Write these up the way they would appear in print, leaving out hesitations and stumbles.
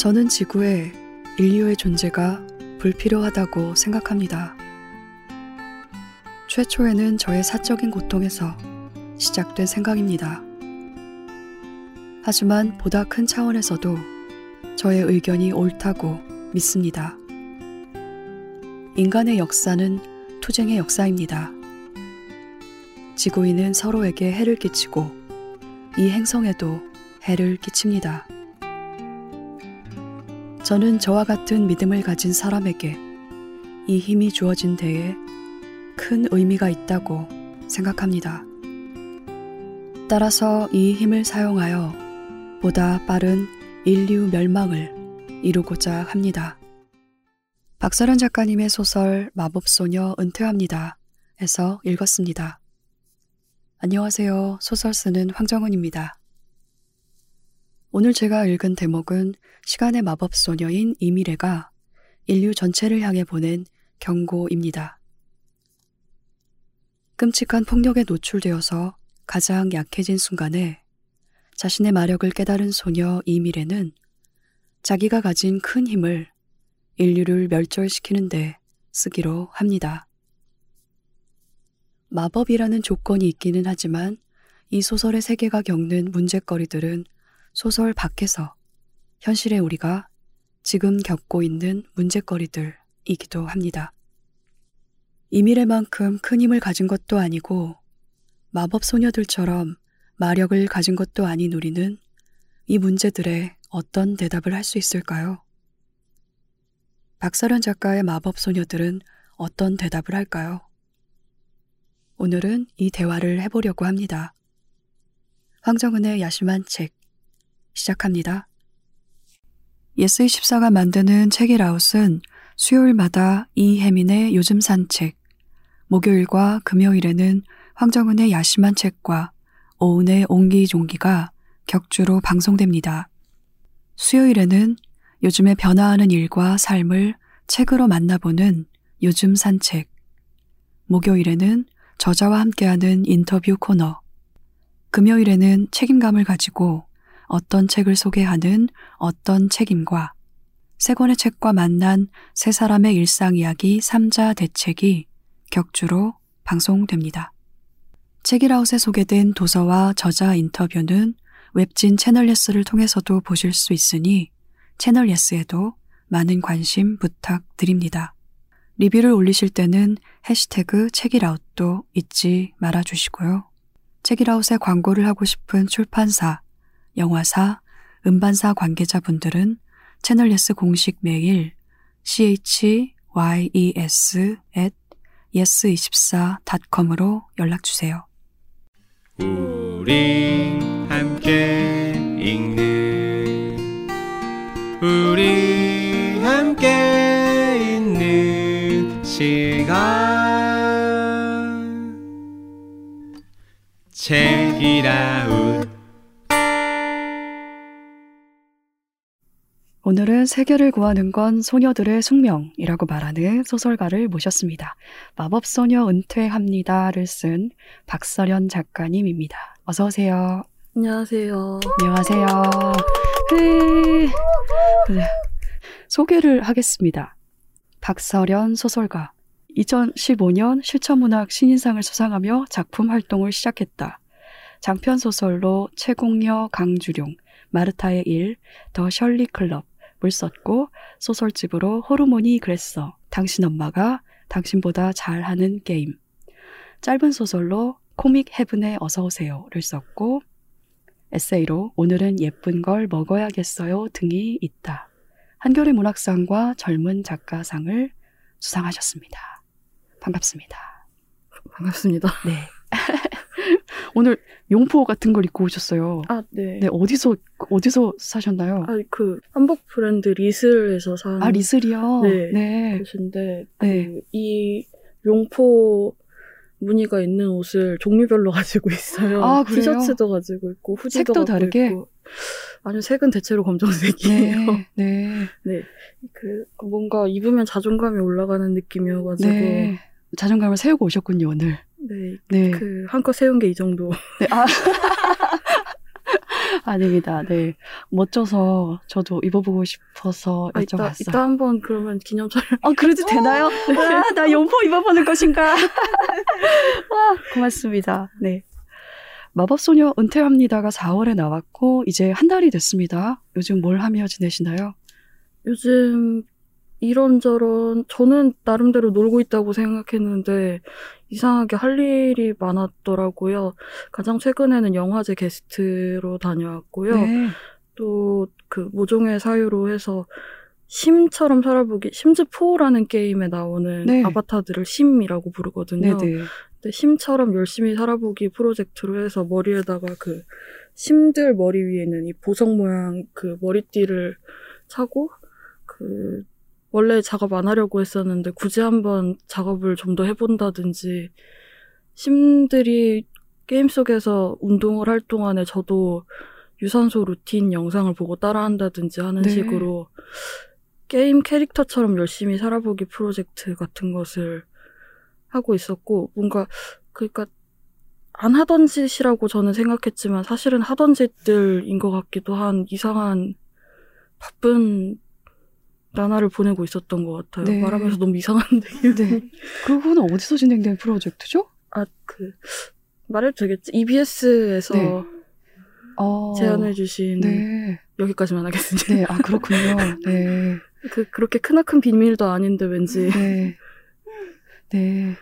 저는 지구에 인류의 존재가 불필요하다고 생각합니다. 최초에는 저의 사적인 고통에서 시작된 생각입니다. 하지만 보다 큰 차원에서도 저의 의견이 옳다고 믿습니다. 인간의 역사는 투쟁의 역사입니다. 지구인은 서로에게 해를 끼치고 이 행성에도 해를 끼칩니다. 저는 저와 같은 믿음을 가진 사람에게 이 힘이 주어진 데에 큰 의미가 있다고 생각합니다. 따라서 이 힘을 사용하여 보다 빠른 인류 멸망을 이루고자 합니다. 박서련 작가님의 소설 마법소녀 은퇴합니다 에서 읽었습니다. 안녕하세요. 소설 쓰는 황정은입니다. 오늘 제가 읽은 대목은 시간의 마법소녀인 이미래가 인류 전체를 향해 보낸 경고입니다. 끔찍한 폭력에 노출되어서 가장 약해진 순간에 자신의 마력을 깨달은 소녀 이미래는 자기가 가진 큰 힘을 인류를 멸절시키는 데 쓰기로 합니다. 마법이라는 조건이 있기는 하지만 이 소설의 세계가 겪는 문제거리들은 소설 밖에서 현실의 우리가 지금 겪고 있는 문제거리들이기도 합니다. 이미래만큼 큰 힘을 가진 것도 아니고 마법소녀들처럼 마력을 가진 것도 아닌 우리는 이 문제들에 어떤 대답을 할 수 있을까요? 박서련 작가의 마법소녀들은 어떤 대답을 할까요? 오늘은 이 대화를 해보려고 합니다. 황정은의 야심한 책 시작합니다. 예스24가 만드는 책일아웃은 수요일마다 이혜민의 요즘 산 책, 목요일과 금요일에는 황정은의 야심한 책과 오은의 옹기종기가 격주로 방송됩니다. 수요일에는 요즘에 변화하는 일과 삶을 책으로 만나보는 요즘 산 책, 목요일에는 저자와 함께하는 인터뷰 코너, 금요일에는 책임감을 가지고 어떤 책을 소개하는 어떤 책임과 세 권의 책과 만난 세 사람의 일상 이야기 3자 대책이 격주로 방송됩니다. 책일아웃에 소개된 도서와 저자 인터뷰는 웹진 채널S를 통해서도 보실 수 있으니 채널S에도 많은 관심 부탁드립니다. 리뷰를 올리실 때는 해시태그 책일아웃도 잊지 말아주시고요. 책일아웃에 광고를 하고 싶은 출판사, 영화사, 음반사 관계자분들은 채널S 공식 메일 chyes@yes24.com으로 연락주세요. 우리 함께 읽는 시간 책이라운. 오늘은 세계를 구하는 건 소녀들의 숙명이라고 말하는 소설가를 모셨습니다. 마법소녀 은퇴합니다를 쓴 박서련 작가님입니다. 어서 오세요. 안녕하세요. 안녕하세요. 네. 소개를 하겠습니다. 박서련 소설가. 2015년 실천문학 신인상을 수상하며 작품 활동을 시작했다. 장편소설로 채공녀 강주룡, 마르타의 일, 더 셜리클럽, 물 썼고 소설집으로 호르몬이 그랬어, 당신 엄마가 당신보다 잘하는 게임, 짧은 소설로 코믹 헤븐에 어서오세요를 썼고 에세이로 오늘은 예쁜 걸 먹어야겠어요 등이 있다. 한겨레 문학상과 젊은 작가상을 수상하셨습니다. 반갑습니다. 반갑습니다. 네. 오늘 용포 같은 걸 입고 오셨어요. 아, 네. 네, 어디서 사셨나요? 아, 그 한복 브랜드 리슬에서 산. 아, 리슬이요? 네. 네. 옷인데 그 이 용포 무늬가 있는 옷을 종류별로 가지고 있어요. 아, 그래요? 티셔츠도 가지고 있고 후지도 색도 다르게? 있고. 아니요, 색은 대체로 검정색이에요. 네. 네. 네. 그 뭔가 입으면 자존감이 올라가는 느낌이어가지고. 네. 자존감을 세우고 오셨군요, 오늘. 네, 네. 그 한껏 세운 게 이 정도. 네, 아. 아닙니다. 네. 멋져서 저도 입어보고 싶어서 여쭤봤어요. 이따 한번 그러면 기념 촬영. 아, 그래도 되나요? 와, 나 연포 입어보는 것인가? 와, 고맙습니다. 네. 마법소녀 은퇴합니다가 4월에 나왔고 이제 한 달이 됐습니다. 요즘 뭘 하며 지내시나요? 요즘 이런저런 저는 나름대로 놀고 있다고 생각했는데 이상하게 할 일이 많았더라고요. 가장 최근에는 영화제 게스트로 다녀왔고요. 네. 또 그 모종의 사유로 해서 심처럼 살아보기, 심즈4라는 게임에 나오는 네. 아바타들을 심이라고 부르거든요. 네네. 근데 심처럼 열심히 살아보기 프로젝트로 해서 머리에다가 그 심들 머리 위에는 이 보석 모양 그 머리띠를 차고 그 원래 작업 안 하려고 했었는데 굳이 한번 작업을 좀 더 해본다든지 심들이 게임 속에서 운동을 할 동안에 저도 유산소 루틴 영상을 보고 따라한다든지 하는 네. 식으로 게임 캐릭터처럼 열심히 살아보기 프로젝트 같은 것을 하고 있었고 뭔가 그러니까 안 하던 짓이라고 저는 생각했지만 사실은 하던 짓들인 것 같기도 한 이상한 바쁜 나날을 보내고 있었던 것 같아요. 네. 말하면서 너무 이상한데. 네. 그거는 어디서 진행된 프로젝트죠? 아, 그 말해도 되겠지? EBS에서 네. 제안해 주신 네. 여기까지만 하겠습니다. 네, 아 그렇군요. 네. 그렇게 크나큰 비밀도 아닌데 왠지. 네. 네.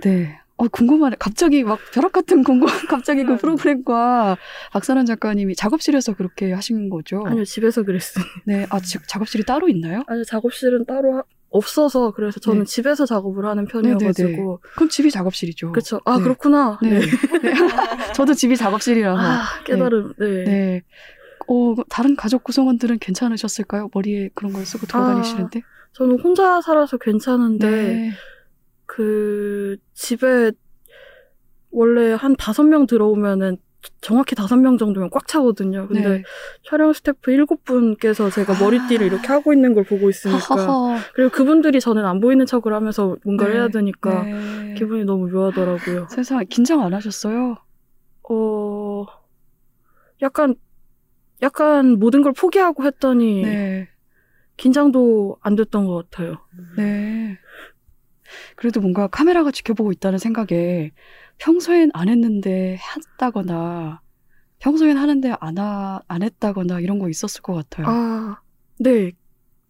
네. 궁금하네. 갑자기 막 벼락 같은 갑자기 그 프로그램과 박서련 작가님이 작업실에서 그렇게 하신 거죠? 아니요, 집에서 그랬어요. 네. 아, 작업실이 따로 있나요? 아니요, 작업실은 따로 없어서 그래서 저는 네. 집에서 작업을 하는 편이어가지고. 네네네. 그럼 집이 작업실이죠. 그렇죠. 아, 네. 그렇구나. 네. 네. 저도 집이 작업실이라서. 아, 깨달음. 네. 네. 네. 다른 가족 구성원들은 괜찮으셨을까요? 머리에 그런 걸 쓰고 돌아다니시는데? 저는 혼자 살아서 괜찮은데 네. 그 집에 원래 한 5명 들어오면은 정확히 5명 정도면 꽉 차거든요. 근데 네. 촬영 스태프 7분께서 제가 머리띠를 이렇게 하고 있는 걸 보고 있으니까 그리고 그분들이 저는 안 보이는 척을 하면서 뭔가를 네. 해야 되니까 네. 기분이 너무 묘하더라고요. 세상에 긴장 안 하셨어요? 약간 모든 걸 포기하고 했더니 네. 긴장도 안 됐던 것 같아요. 네. 그래도 뭔가 카메라가 지켜보고 있다는 생각에 평소엔 안 했는데 했다거나 평소엔 하는데 안 했다거나 이런 거 있었을 것 같아요. 아, 네.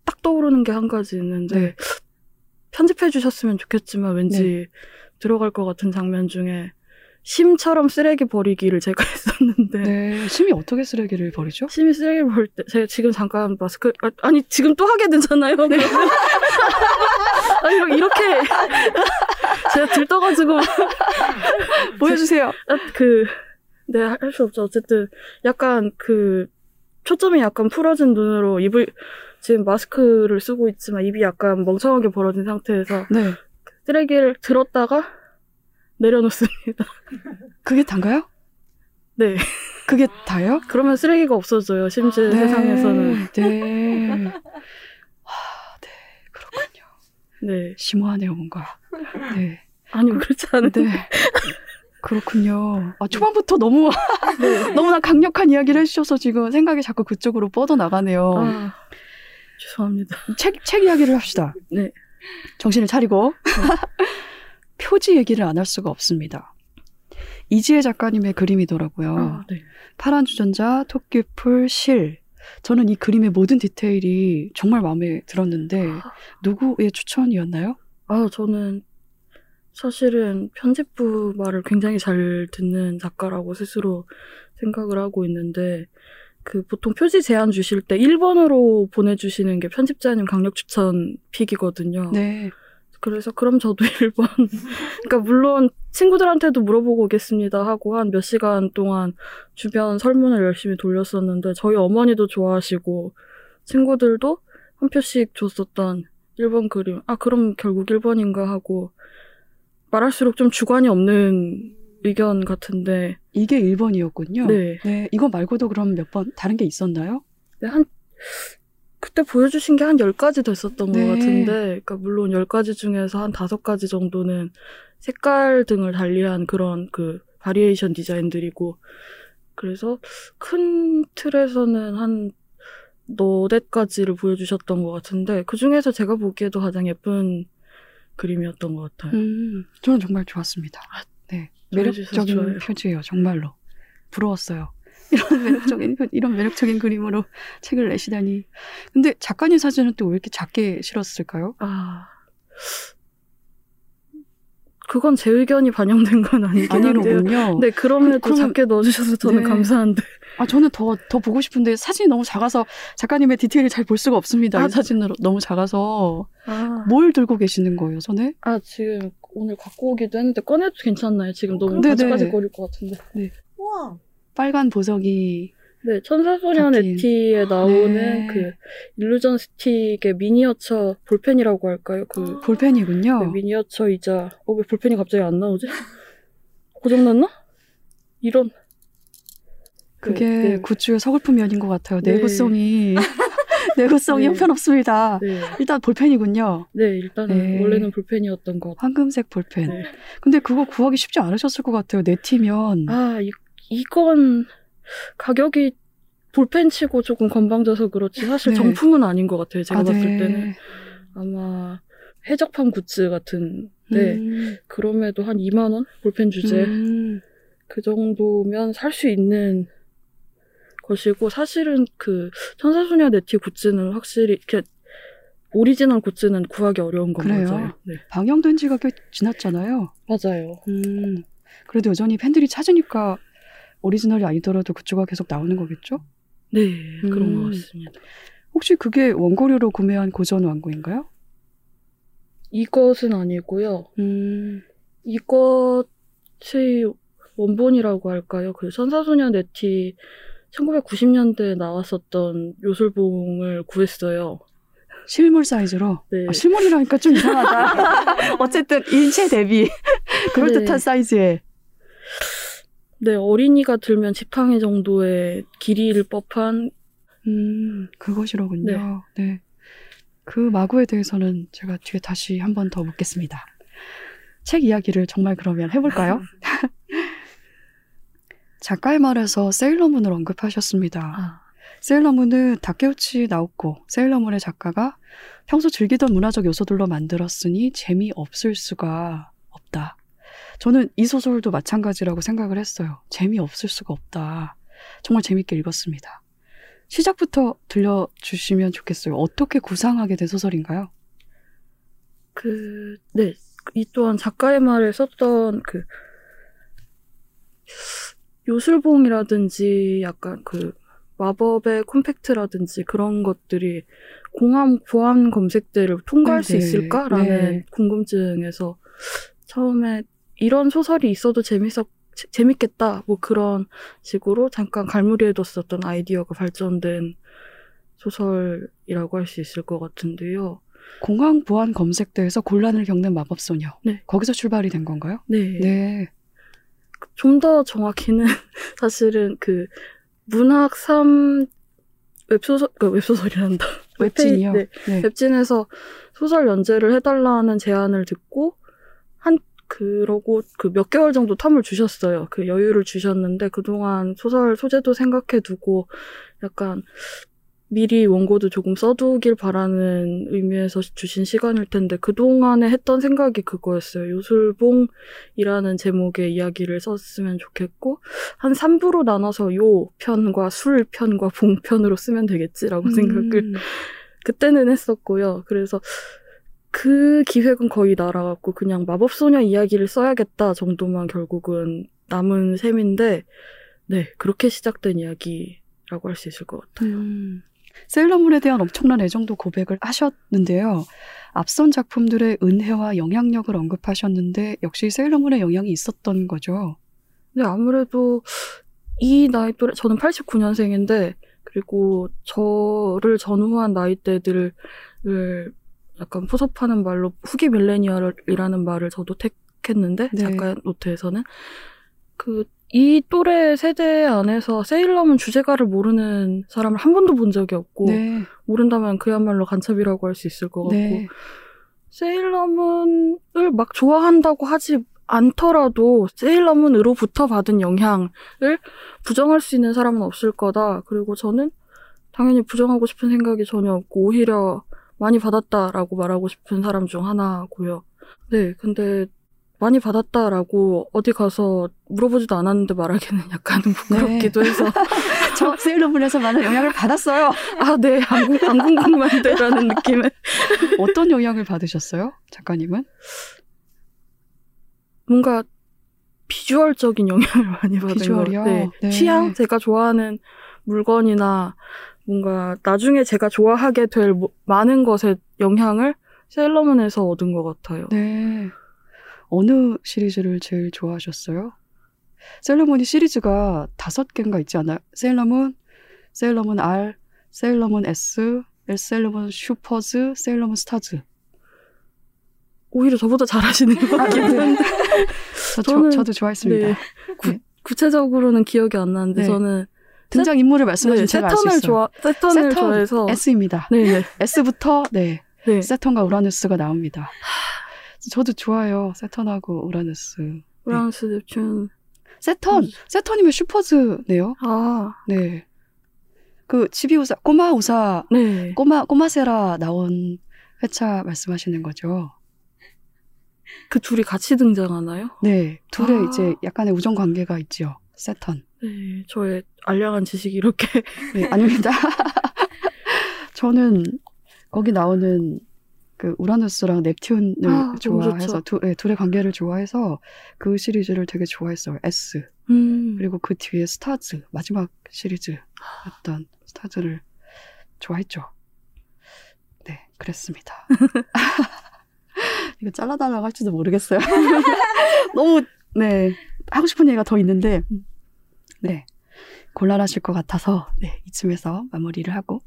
딱 떠오르는 게 한 가지 있는데 네. 편집해 주셨으면 좋겠지만 왠지 네. 들어갈 것 같은 장면 중에 심처럼 쓰레기 버리기를 제가 했었는데. 네. 심이 어떻게 쓰레기를 버리죠? 심이 쓰레기를 버릴 때, 제가 지금 잠깐 마스크, 아니, 지금 또 하게 되잖아요. 네. 아니, 이렇게. 제가 들떠가지고. 보여주세요. 네, 할 수 없죠. 어쨌든, 약간 초점이 약간 풀어진 눈으로 지금 마스크를 쓰고 있지만 입이 약간 멍청하게 벌어진 상태에서. 네. 쓰레기를 들었다가, 내려놓습니다. 그게 단가요? 네. 그게 다요? 그러면 쓰레기가 없어져요. 심지어 네, 세상에서는. 네. 네. 그렇군요. 네. 심오하네요, 뭔가. 네. 아니요, 그렇지 않은데. 네. 그렇군요. 초반부터 너무, 네. 너무나 강력한 이야기를 해주셔서 지금 생각이 자꾸 그쪽으로 뻗어나가네요. 죄송합니다. 책 이야기를 합시다. 네. 정신을 차리고. 표지 얘기를 안 할 수가 없습니다. 이지혜 작가님의 그림이더라고요. 네. 파란 주전자, 토끼풀, 실. 저는 이 그림의 모든 디테일이 정말 마음에 들었는데 누구의 추천이었나요? 저는 사실은 편집부 말을 굉장히 잘 듣는 작가라고 스스로 생각을 하고 있는데 보통 표지 제안 주실 때 1번으로 보내주시는 게 편집자님 강력 추천 픽이거든요. 네. 그래서 그럼 저도 1번. 그러니까 물론 친구들한테도 물어보고 오겠습니다 하고 한 몇 시간 동안 주변 설문을 열심히 돌렸었는데 저희 어머니도 좋아하시고 친구들도 한 표씩 줬었던 1번 그림. 그럼 결국 1번인가 하고 말할수록 좀 주관이 없는 의견 같은데. 이게 1번이었군요. 네. 네. 이거 말고도 그럼 몇 번 다른 게 있었나요? 네, 그때 보여주신 게 한 10가지 됐었던 네. 것 같은데, 그러니까 물론 10가지 중에서 한 5가지 정도는 색깔 등을 달리한 그런 바리에이션 디자인들이고, 그래서 큰 틀에서는 한 4대까지를 보여주셨던 것 같은데 그 중에서 제가 보기에도 가장 예쁜 그림이었던 것 같아요. 저는 정말 좋았습니다. 네, 매력적인 표지예요. 정말로 부러웠어요. 이런 매력적인 이런 매력적인 그림으로 책을 내시다니. 근데 작가님 사진은 또 왜 이렇게 작게 실었을까요? 아, 그건 제 의견이 반영된 건 아니긴 아니로군요. 네, 그럼에도 그럼, 작게 넣어주셔서 저는 네. 감사한데. 아, 저는 더 보고 싶은데 사진이 너무 작아서 작가님의 디테일을 잘 볼 수가 없습니다. 이 사진으로 너무 작아서. 뭘 들고 계시는 거예요, 손에? 지금 오늘 갖고 오기도 했는데 꺼내도 괜찮나요? 지금 너무 가지가지 거릴 것 같은데. 네. 우와. 빨간 보석이. 네, 천사소년 네티에 나오는 네. 그 일루전 스틱의 미니어처 볼펜이라고 할까요? 그 볼펜이군요. 네, 미니어처이자 왜 볼펜이 갑자기 안 나오지? 고장났나? 이런. 그게 네. 굿즈의 서글픈 면인 것 같아요. 네. 내구성이 네. 형편없습니다. 네. 일단 볼펜이군요. 네, 일단은 네. 원래는 볼펜이었던 것 같아요. 황금색 볼펜. 네. 근데 그거 구하기 쉽지 않으셨을 것 같아요. 네티면. 이건 가격이 볼펜치고 조금 건방져서 그렇지 사실 네. 정품은 아닌 것 같아요. 제가 봤을 네. 때는 아마 해적판 굿즈 같은데 그럼에도 한 2만 원? 볼펜 주제 그 정도면 살 수 있는 것이고 사실은 그 천사소녀 네티 굿즈는 확실히 이렇게 오리지널 굿즈는 구하기 어려운 건 그래요. 맞아요. 네. 방영된 지가 꽤 지났잖아요. 맞아요. 그래도 여전히 팬들이 찾으니까 오리지널이 아니더라도 그쪽가 계속 나오는 거겠죠? 네, 그런 것 같습니다. 혹시 그게 원고료로 구매한 고전 완고인가요? 이것은 아니고요. 이것의 원본이라고 할까요? 그 천사소년 네티 1990년대에 나왔었던 요술봉을 구했어요. 실물 사이즈로? 네. 실물이라니까 좀 이상하다. 어쨌든 인체 대비 그럴듯한 네. 사이즈에. 네, 어린이가 들면 지팡이 정도의 길이를 법한 그것이로군요. 네. 네, 그 마구에 대해서는 제가 뒤에 다시 한 번 더 묻겠습니다. 책 이야기를 정말 그러면 해볼까요? 작가의 말에서 세일러문을 언급하셨습니다. 세일러문은 다케우치 나오코, 세일러문의 작가가 평소 즐기던 문화적 요소들로 만들었으니 재미없을 수가 없다. 저는 이 소설도 마찬가지라고 생각을 했어요. 재미없을 수가 없다. 정말 재밌게 읽었습니다. 시작부터 들려주시면 좋겠어요. 어떻게 구상하게 된 소설인가요? 네. 이 또한 작가의 말을 썼던 그 요술봉이라든지 약간 그 마법의 콤팩트라든지 그런 것들이 고함 검색대를 통과할 수 있을까라는 네. 궁금증에서 처음에 이런 소설이 있어도 재밌겠다 뭐 그런 식으로 잠깐 갈무리해뒀었던 아이디어가 발전된 소설이라고 할 수 있을 것 같은데요. 공항 보안 검색대에서 곤란을 겪는 마법소녀. 네. 거기서 출발이 된 건가요? 네. 네. 좀 더 정확히는 사실은 그 문학 3 웹소설이란다. 웹진이요? 네. 네. 웹진에서 소설 연재를 해달라는 제안을 듣고 그러고 그 몇 개월 정도 텀을 주셨어요. 그 여유를 주셨는데 그동안 소설 소재도 생각해두고 약간 미리 원고도 조금 써두길 바라는 의미에서 주신 시간일 텐데 그동안에 했던 생각이 그거였어요. 요술봉이라는 제목의 이야기를 썼으면 좋겠고 한 3부로 나눠서 요 편과 술 편과 봉 편으로 쓰면 되겠지라고 생각을 그때는 했었고요. 그래서 그 기획은 거의 날아갔고 그냥 마법소녀 이야기를 써야겠다 정도만 결국은 남은 셈인데 네 그렇게 시작된 이야기라고 할 수 있을 것 같아요. 세일러문에 대한 엄청난 애정도 고백을 하셨는데요. 앞선 작품들의 은혜와 영향력을 언급하셨는데 역시 세일러문의 영향이 있었던 거죠? 네, 아무래도 이 나이 또래 저는 89년생인데 그리고 저를 전후한 나이대들을 약간 포섭하는 말로 후기 밀레니얼이라는 말을 저도 택했는데 네. 작가 노트에서는 이 또래 세대 안에서 세일러문 주제가를 모르는 사람을 한 번도 본 적이 없고 네. 모른다면 그야말로 간첩이라고 할 수 있을 것 같고 네. 세일러문을 막 좋아한다고 하지 않더라도 세일러문으로부터 받은 영향을 부정할 수 있는 사람은 없을 거다. 그리고 저는 당연히 부정하고 싶은 생각이 전혀 없고 오히려 많이 받았다라고 말하고 싶은 사람 중 하나고요. 네, 근데 많이 받았다라고 어디 가서 물어보지도 않았는데 말하기는 약간 부끄럽기도 해서. 저 세일러문에서 많은 영향을 받았어요. 아, 네. 안 궁금한데 라는 느낌에. 어떤 영향을 받으셨어요? 작가님은? 뭔가 비주얼적인 영향을 많이 받은 비주얼이요? 것 같아요. 네. 취향? 제가 좋아하는 물건이나 뭔가 나중에 제가 좋아하게 될 많은 것의 영향을 세일러문에서 얻은 것 같아요. 네. 어느 시리즈를 제일 좋아하셨어요? 세일러문이 시리즈가 5개인가 있지 않나요? 세일러문, 세일러문 R, 세일러문 S, 세일러문 슈퍼즈, 세일러문 스타즈. 오히려 저보다 잘하시는 것 같긴 한데. 저도 좋아했습니다. 네. 구체적으로는 기억이 안 나는데 네. 저는 등장인물을 말씀하신 네, 제가 알 수 있어요. 세턴을 좋아해서 S입니다. 네. S부터 네. 네. 세턴과 우라누스가 나옵니다. 저도 좋아요. 세턴하고 우라누스. 우라누스 넵튠. 네. 세턴! 세턴이면 슈퍼즈네요. 아. 네. 그, 치비우사, 꼬마우사, 네. 꼬마세라 나온 회차 말씀하시는 거죠. 그 둘이 같이 등장하나요? 네. 둘의 아. 이제 약간의 우정 관계가 있죠. 세턴. 네. 저의 알량한 지식이 이렇게. 네, 아닙니다. 저는 거기 나오는 그 우라누스랑 넵튠을 좋아해서 네, 둘의 관계를 좋아해서 그 시리즈를 되게 좋아했어요. S. 그리고 그 뒤에 스타즈 마지막 시리즈 어떤 스타즈를 좋아했죠. 네, 그랬습니다. 이거 잘라달라고 할지도 모르겠어요. 너무 네 하고 싶은 얘기가 더 있는데 네 곤란하실 것 같아서 네 이쯤에서 마무리를 하고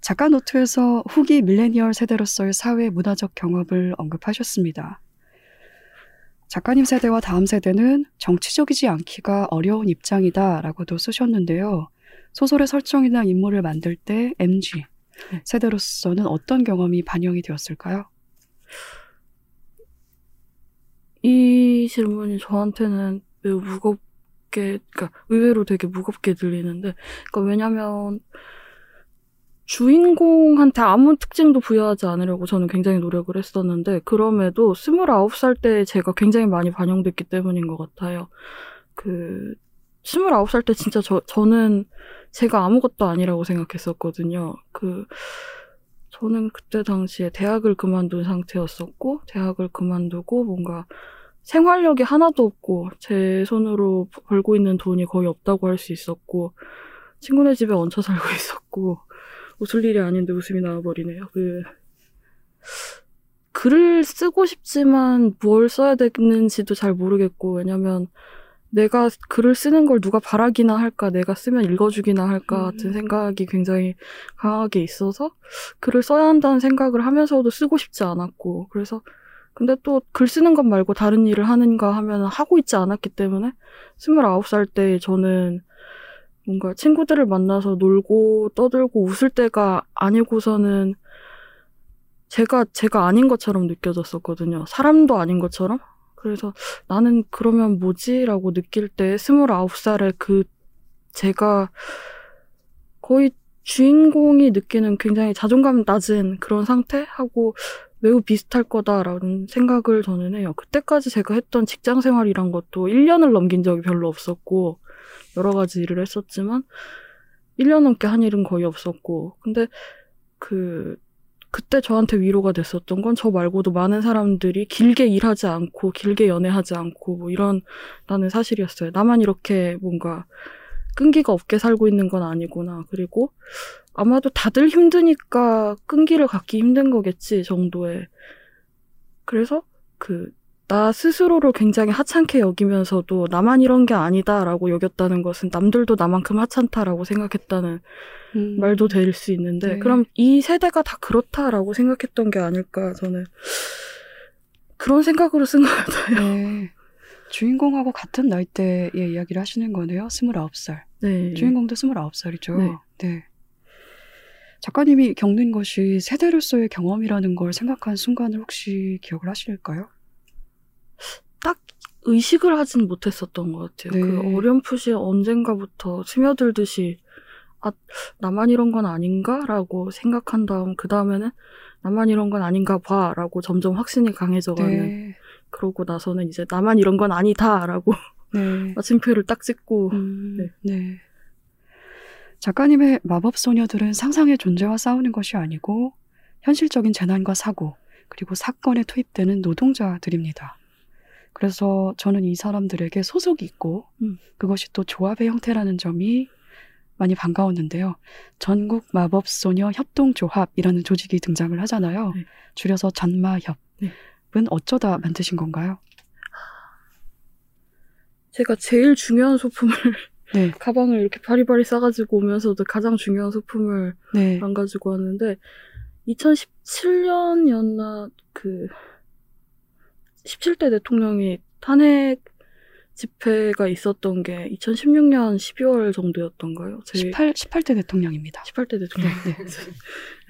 작가 노트에서 후기 밀레니얼 세대로서의 사회 문화적 경험을 언급하셨습니다. 작가님 세대와 다음 세대는 정치적이지 않기가 어려운 입장이다 라고도 쓰셨는데요. 소설의 설정이나 인물을 만들 때 MG 세대로서는 어떤 경험이 반영이 되었을까요? 이 질문이 저한테는 매우 무겁게, 그러니까 의외로 되게 무겁게 들리는데 그러니까 왜냐면 주인공한테 아무 특징도 부여하지 않으려고 저는 굉장히 노력을 했었는데 그럼에도 29살 때 제가 굉장히 많이 반영됐기 때문인 것 같아요. 그 29살 때 진짜 저는 제가 아무것도 아니라고 생각했었거든요. 그 저는 그때 당시에 대학을 그만둔 상태였었고 대학을 그만두고 뭔가 생활력이 하나도 없고 제 손으로 벌고 있는 돈이 거의 없다고 할 수 있었고 친구네 집에 얹혀 살고 있었고 웃을 일이 아닌데 웃음이 나와버리네요. 글을 쓰고 싶지만 뭘 써야 되는지도 잘 모르겠고 왜냐면 내가 글을 쓰는 걸 누가 바라기나 할까 내가 쓰면 읽어주기나 할까 같은 생각이 굉장히 강하게 있어서 글을 써야 한다는 생각을 하면서도 쓰고 싶지 않았고 그래서 근데 또 글 쓰는 것 말고 다른 일을 하는가 하면 하고 있지 않았기 때문에 29살 때 저는 뭔가 친구들을 만나서 놀고 떠들고 웃을 때가 아니고서는 제가 아닌 것처럼 느껴졌었거든요. 사람도 아닌 것처럼. 그래서 나는 그러면 뭐지? 라고 느낄 때 29살에 그 제가 거의 주인공이 느끼는 굉장히 자존감 낮은 그런 상태하고 매우 비슷할 거다라는 생각을 저는 해요. 그때까지 제가 했던 직장 생활이란 것도 1년을 넘긴 적이 별로 없었고 여러 가지 일을 했었지만 1년 넘게 한 일은 거의 없었고 근데 그때 저한테 위로가 됐었던 건 저 말고도 많은 사람들이 길게 일하지 않고 길게 연애하지 않고 뭐 이런 라는 사실이었어요. 나만 이렇게 뭔가 끈기가 없게 살고 있는 건 아니구나. 그리고 아마도 다들 힘드니까 끈기를 갖기 힘든 거겠지 정도의 그래서 나 스스로를 굉장히 하찮게 여기면서도 나만 이런 게 아니다라고 여겼다는 것은 남들도 나만큼 하찮다라고 생각했다는 말도 될 수 있는데 네. 그럼 이 세대가 다 그렇다라고 생각했던 게 아닐까 저는 그런 생각으로 쓴 것 같아요. 네. 주인공하고 같은 나이대의 이야기를 하시는 거네요. 29살. 네. 주인공도 29살이죠. 네. 네. 작가님이 겪는 것이 세대로서의 경험이라는 걸 생각한 순간을 혹시 기억을 하실까요? 딱 의식을 하진 못했었던 것 같아요. 네. 그 어렴풋이 언젠가부터 스며들듯이 아, 나만 이런 건 아닌가라고 생각한 다음 그 다음에는 나만 이런 건 아닌가 봐라고 점점 확신이 강해져가는 네. 그러고 나서는 이제 나만 이런 건 아니다라고 네. 마침표를 딱 찍고 네. 네. 작가님의 마법소녀들은 상상의 존재와 싸우는 것이 아니고 현실적인 재난과 사고 그리고 사건에 투입되는 노동자들입니다. 그래서 저는 이 사람들에게 소속이 있고 그것이 또 조합의 형태라는 점이 많이 반가웠는데요. 전국 마법소녀 협동조합이라는 조직이 등장을 하잖아요. 네. 줄여서 전마협은 네. 어쩌다 만드신 건가요? 제가 제일 중요한 소품을 네. 가방을 이렇게 바리바리 싸가지고 오면서도 가장 중요한 소품을 네. 안 가지고 왔는데 2017년이었나 그 17대 대통령이 탄핵 집회가 있었던 게 2016년 12월 정도였던가요? 18대 대통령입니다. 18대 대통령. 네.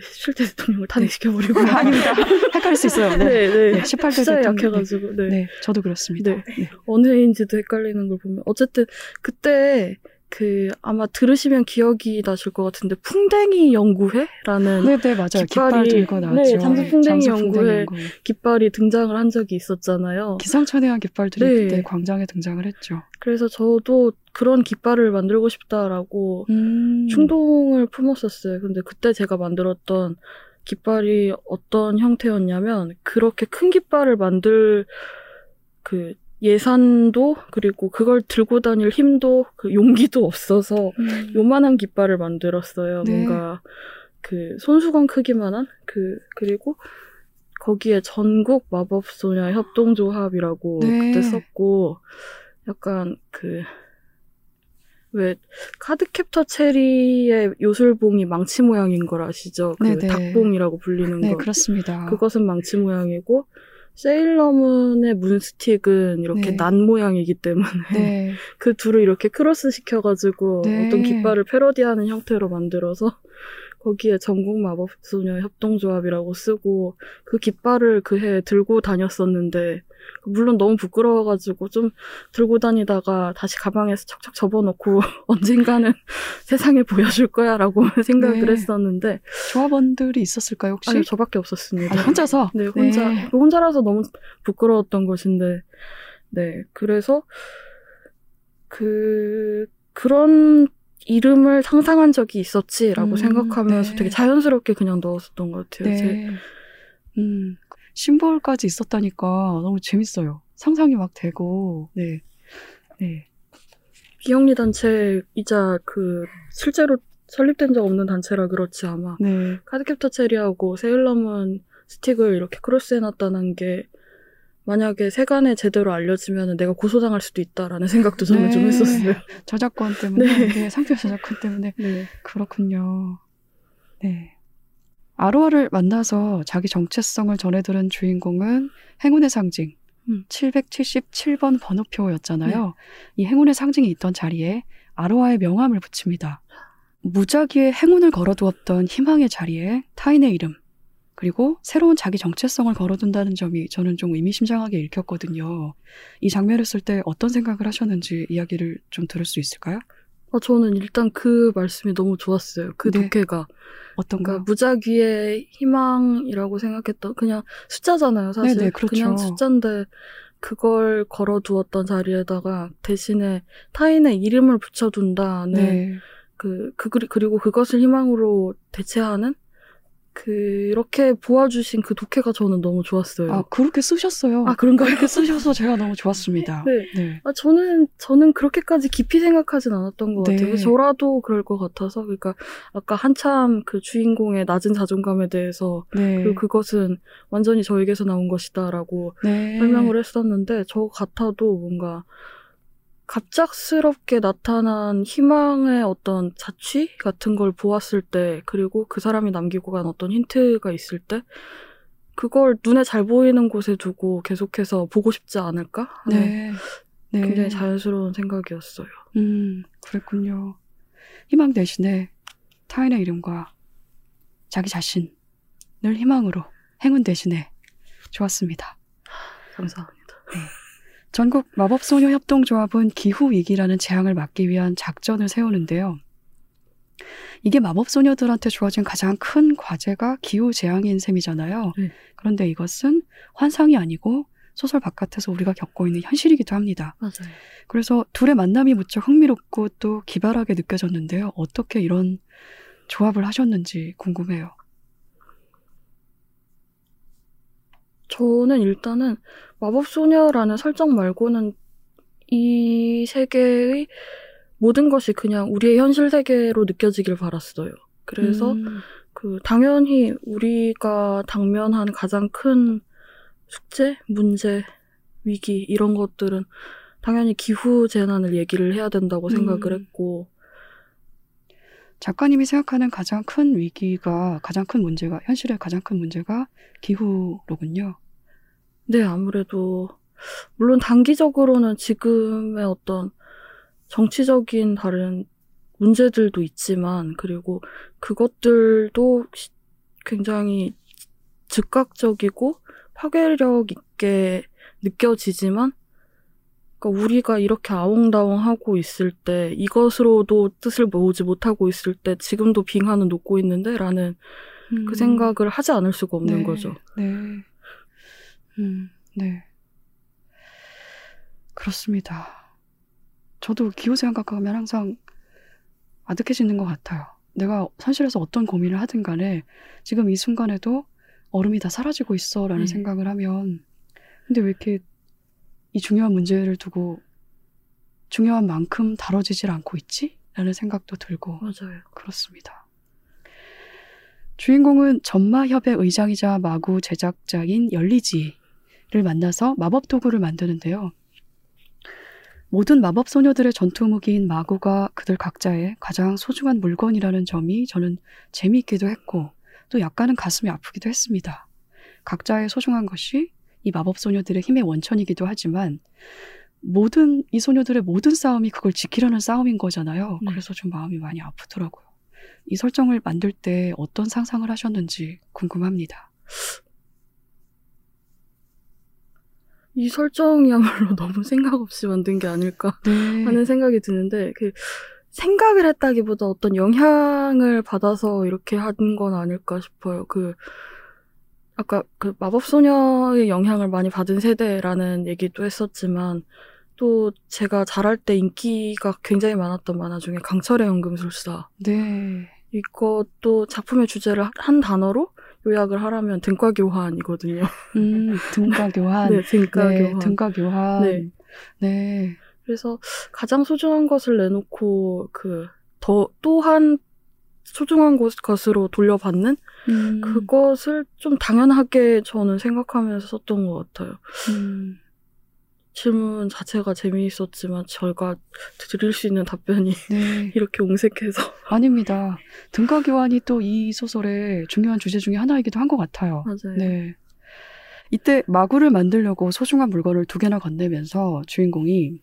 17대 대통령을 탄핵시켜버리고. 네. 아닙니다. 헷갈릴 수 있어요. 네. 네. 네. 18대 대통령. 약해가지고. 네. 네. 저도 그렇습니다. 네. 네. 어느 해인지도 헷갈리는 걸 보면. 어쨌든 그때 그 아마 들으시면 기억이 나실 것 같은데 풍뎅이 연구회라는 네네 맞아요. 깃발이 들고 나왔죠. 네, 장수풍뎅이 연구회 깃발이 등장을 한 적이 있었잖아요. 기상천외한 깃발들이 네. 그때 광장에 등장을 했죠. 그래서 저도 그런 깃발을 만들고 싶다라고 충동을 품었었어요. 근데 그때 제가 만들었던 깃발이 어떤 형태였냐면 그렇게 큰 깃발을 만들 그 예산도 그리고 그걸 들고 다닐 힘도 그 용기도 없어서 요만한 깃발을 만들었어요. 네. 뭔가 그 손수건 크기만한 그리고 거기에 전국 마법소녀 협동조합이라고 네. 그때 썼고 약간 그 왜 카드캡터 체리의 요술봉이 망치 모양인 걸 아시죠? 그 네네. 닭봉이라고 불리는 네, 거. 네, 그렇습니다. 그것은 망치 모양이고 세일러문의 문스틱은 이렇게 네. 난 모양이기 때문에 네. 그 둘을 이렇게 크로스 시켜가지고 네. 어떤 깃발을 패러디하는 형태로 만들어서 거기에 전국 마법소녀 협동조합이라고 쓰고 그 깃발을 그 해 들고 다녔었는데 물론 너무 부끄러워가지고 좀 들고 다니다가 다시 가방에서 척척 접어놓고 언젠가는 세상에 보여줄 거야 라고 생각을 네. 했었는데 조합원들이 있었을까요 혹시? 아니 저밖에 없었습니다. 아니, 혼자서? 네, 혼자. 네. 혼자라서 너무 부끄러웠던 것인데 네 그래서 그런 이름을 상상한 적이 있었지라고 생각하면서 네. 되게 자연스럽게 그냥 넣었었던 것 같아요. 네. 심볼까지 있었다니까 너무 재밌어요. 상상이 막 되고. 네. 네. 비영리 단체이자 그 실제로 설립된 적 없는 단체라 그렇지 아마 네. 카드캡터 체리하고 세일러문 스틱을 이렇게 크로스해놨다는 게 만약에 세간에 제대로 알려지면 내가 고소당할 수도 있다라는 생각도 저는 네. 좀 했었어요. 저작권 때문에, 네. 네, 상표 저작권 때문에. 네. 그렇군요. 네. 아로아를 만나서 자기 정체성을 전해들은 주인공은 행운의 상징, 777번 번호표였잖아요. 네. 이 행운의 상징이 있던 자리에 아로아의 명함을 붙입니다. 무작위에 행운을 걸어두었던 희망의 자리에 타인의 이름, 그리고 새로운 자기 정체성을 걸어둔다는 점이 저는 좀 의미심장하게 읽혔거든요. 이 장면을 쓸 때 어떤 생각을 하셨는지 이야기를 좀 들을 수 있을까요? 저는 일단 그 말씀이 너무 좋았어요. 그 네. 독해가. 어떤가? 그러니까 무작위의 희망이라고 생각했던 그냥 숫자잖아요. 사실 네네, 그렇죠. 그냥 숫자인데 그걸 걸어두었던 자리에다가 대신에 타인의 이름을 붙여둔다는 네. 그리고 그것을 희망으로 대체하는 그렇게 보아주신 그 독해가 저는 너무 좋았어요. 아, 그렇게 쓰셨어요? 아, 그런가요? 그렇게 쓰셔서 제가 너무 좋았습니다. 네. 네. 아, 저는 그렇게까지 깊이 생각하진 않았던 것 네. 같아요. 저라도 그럴 것 같아서. 그러니까, 아까 한참 그 주인공의 낮은 자존감에 대해서, 네. 그리고 그것은 완전히 저에게서 나온 것이다라고 네. 설명을 했었는데, 저 같아도 뭔가, 갑작스럽게 나타난 희망의 어떤 자취 같은 걸 보았을 때 그리고 그 사람이 남기고 간 어떤 힌트가 있을 때 그걸 눈에 잘 보이는 곳에 두고 계속해서 보고 싶지 않을까 하는 네. 네. 굉장히 자연스러운 생각이었어요. 그랬군요. 희망 대신에 타인의 이름과 자기 자신을 희망으로 행운 대신에 좋았습니다. 감사합니다. 네. 전국 마법소녀 협동조합은 기후위기라는 재앙을 막기 위한 작전을 세우는데요. 이게 마법소녀들한테 주어진 가장 큰 과제가 기후재앙인 셈이잖아요. 그런데 이것은 환상이 아니고 소설 바깥에서 우리가 겪고 있는 현실이기도 합니다. 맞아요. 그래서 둘의 만남이 무척 흥미롭고 또 기발하게 느껴졌는데요. 어떻게 이런 조합을 하셨는지 궁금해요. 저는 일단은 마법소녀라는 설정 말고는 이 세계의 모든 것이 그냥 우리의 현실 세계로 느껴지길 바랐어요. 그래서 당연히 우리가 당면한 가장 큰 숙제, 문제, 위기 이런 것들은 당연히 기후 재난을 얘기를 해야 된다고 생각을 했고, 작가님이 생각하는 가장 큰 위기가, 가장 큰 문제가, 현실의 가장 큰 문제가 기후로군요. 네, 아무래도 물론 단기적으로는 지금의 어떤 정치적인 다른 문제들도 있지만, 그리고 그것들도 굉장히 즉각적이고 파괴력 있게 느껴지지만, 그러니까 우리가 이렇게 아웅다웅하고 있을 때, 이것으로도 뜻을 모으지 못하고 있을 때 지금도 빙하는 녹고 있는데 라는 그 생각을 하지 않을 수가 없는 거죠. 네. 그렇습니다. 저도 기후재앙과 하면 항상 아득해지는 것 같아요. 내가 현실에서 어떤 고민을 하든 간에 지금 이 순간에도 얼음이 다 사라지고 있어 라는 생각을 하면, 근데 왜 이렇게 이 중요한 문제를 두고 중요한 만큼 다뤄지질 않고 있지? 라는 생각도 들고. 맞아요. 그렇습니다. 주인공은 전마협의 의장이자 마구 제작자인 열리지를 만나서 마법 도구를 만드는데요. 모든 마법 소녀들의 전투무기인 마구가 그들 각자의 가장 소중한 물건이라는 점이 저는 재미있기도 했고, 또 약간은 가슴이 아프기도 했습니다. 각자의 소중한 것이 이 마법 소녀들의 힘의 원천이기도 하지만, 모든 이 소녀들의 모든 싸움이 그걸 지키려는 싸움인 거잖아요. 그래서 좀 마음이 많이 아프더라고요. 이 설정을 만들 때 어떤 상상을 하셨는지 궁금합니다. 이 설정이야말로 너무 생각 없이 만든 게 아닐까 하는 생각이 드는데, 생각을 했다기보다 어떤 영향을 받아서 이렇게 한 건 아닐까 싶어요. 아까 마법소녀의 영향을 많이 받은 세대라는 얘기도 했었지만, 또 제가 자랄 때 인기가 굉장히 많았던 만화 중에 강철의 연금술사. 이것도 작품의 주제를 한 단어로 요약을 하라면 등과교환이거든요. 등과교환. 등과교환. 그래서 가장 소중한 것을 내놓고 또한 소중한 것으로 돌려받는 그것을 좀 당연하게 저는 생각하면서 썼던 것 같아요. 질문 자체가 재미있었지만 제가 드릴 수 있는 답변이 이렇게 옹색해서. 아닙니다. 등과교환이 또 이 소설의 중요한 주제 중에 하나이기도 한 것 같아요. 맞아요. 이때 마구를 만들려고 소중한 물건을 2개나 건네면서 주인공이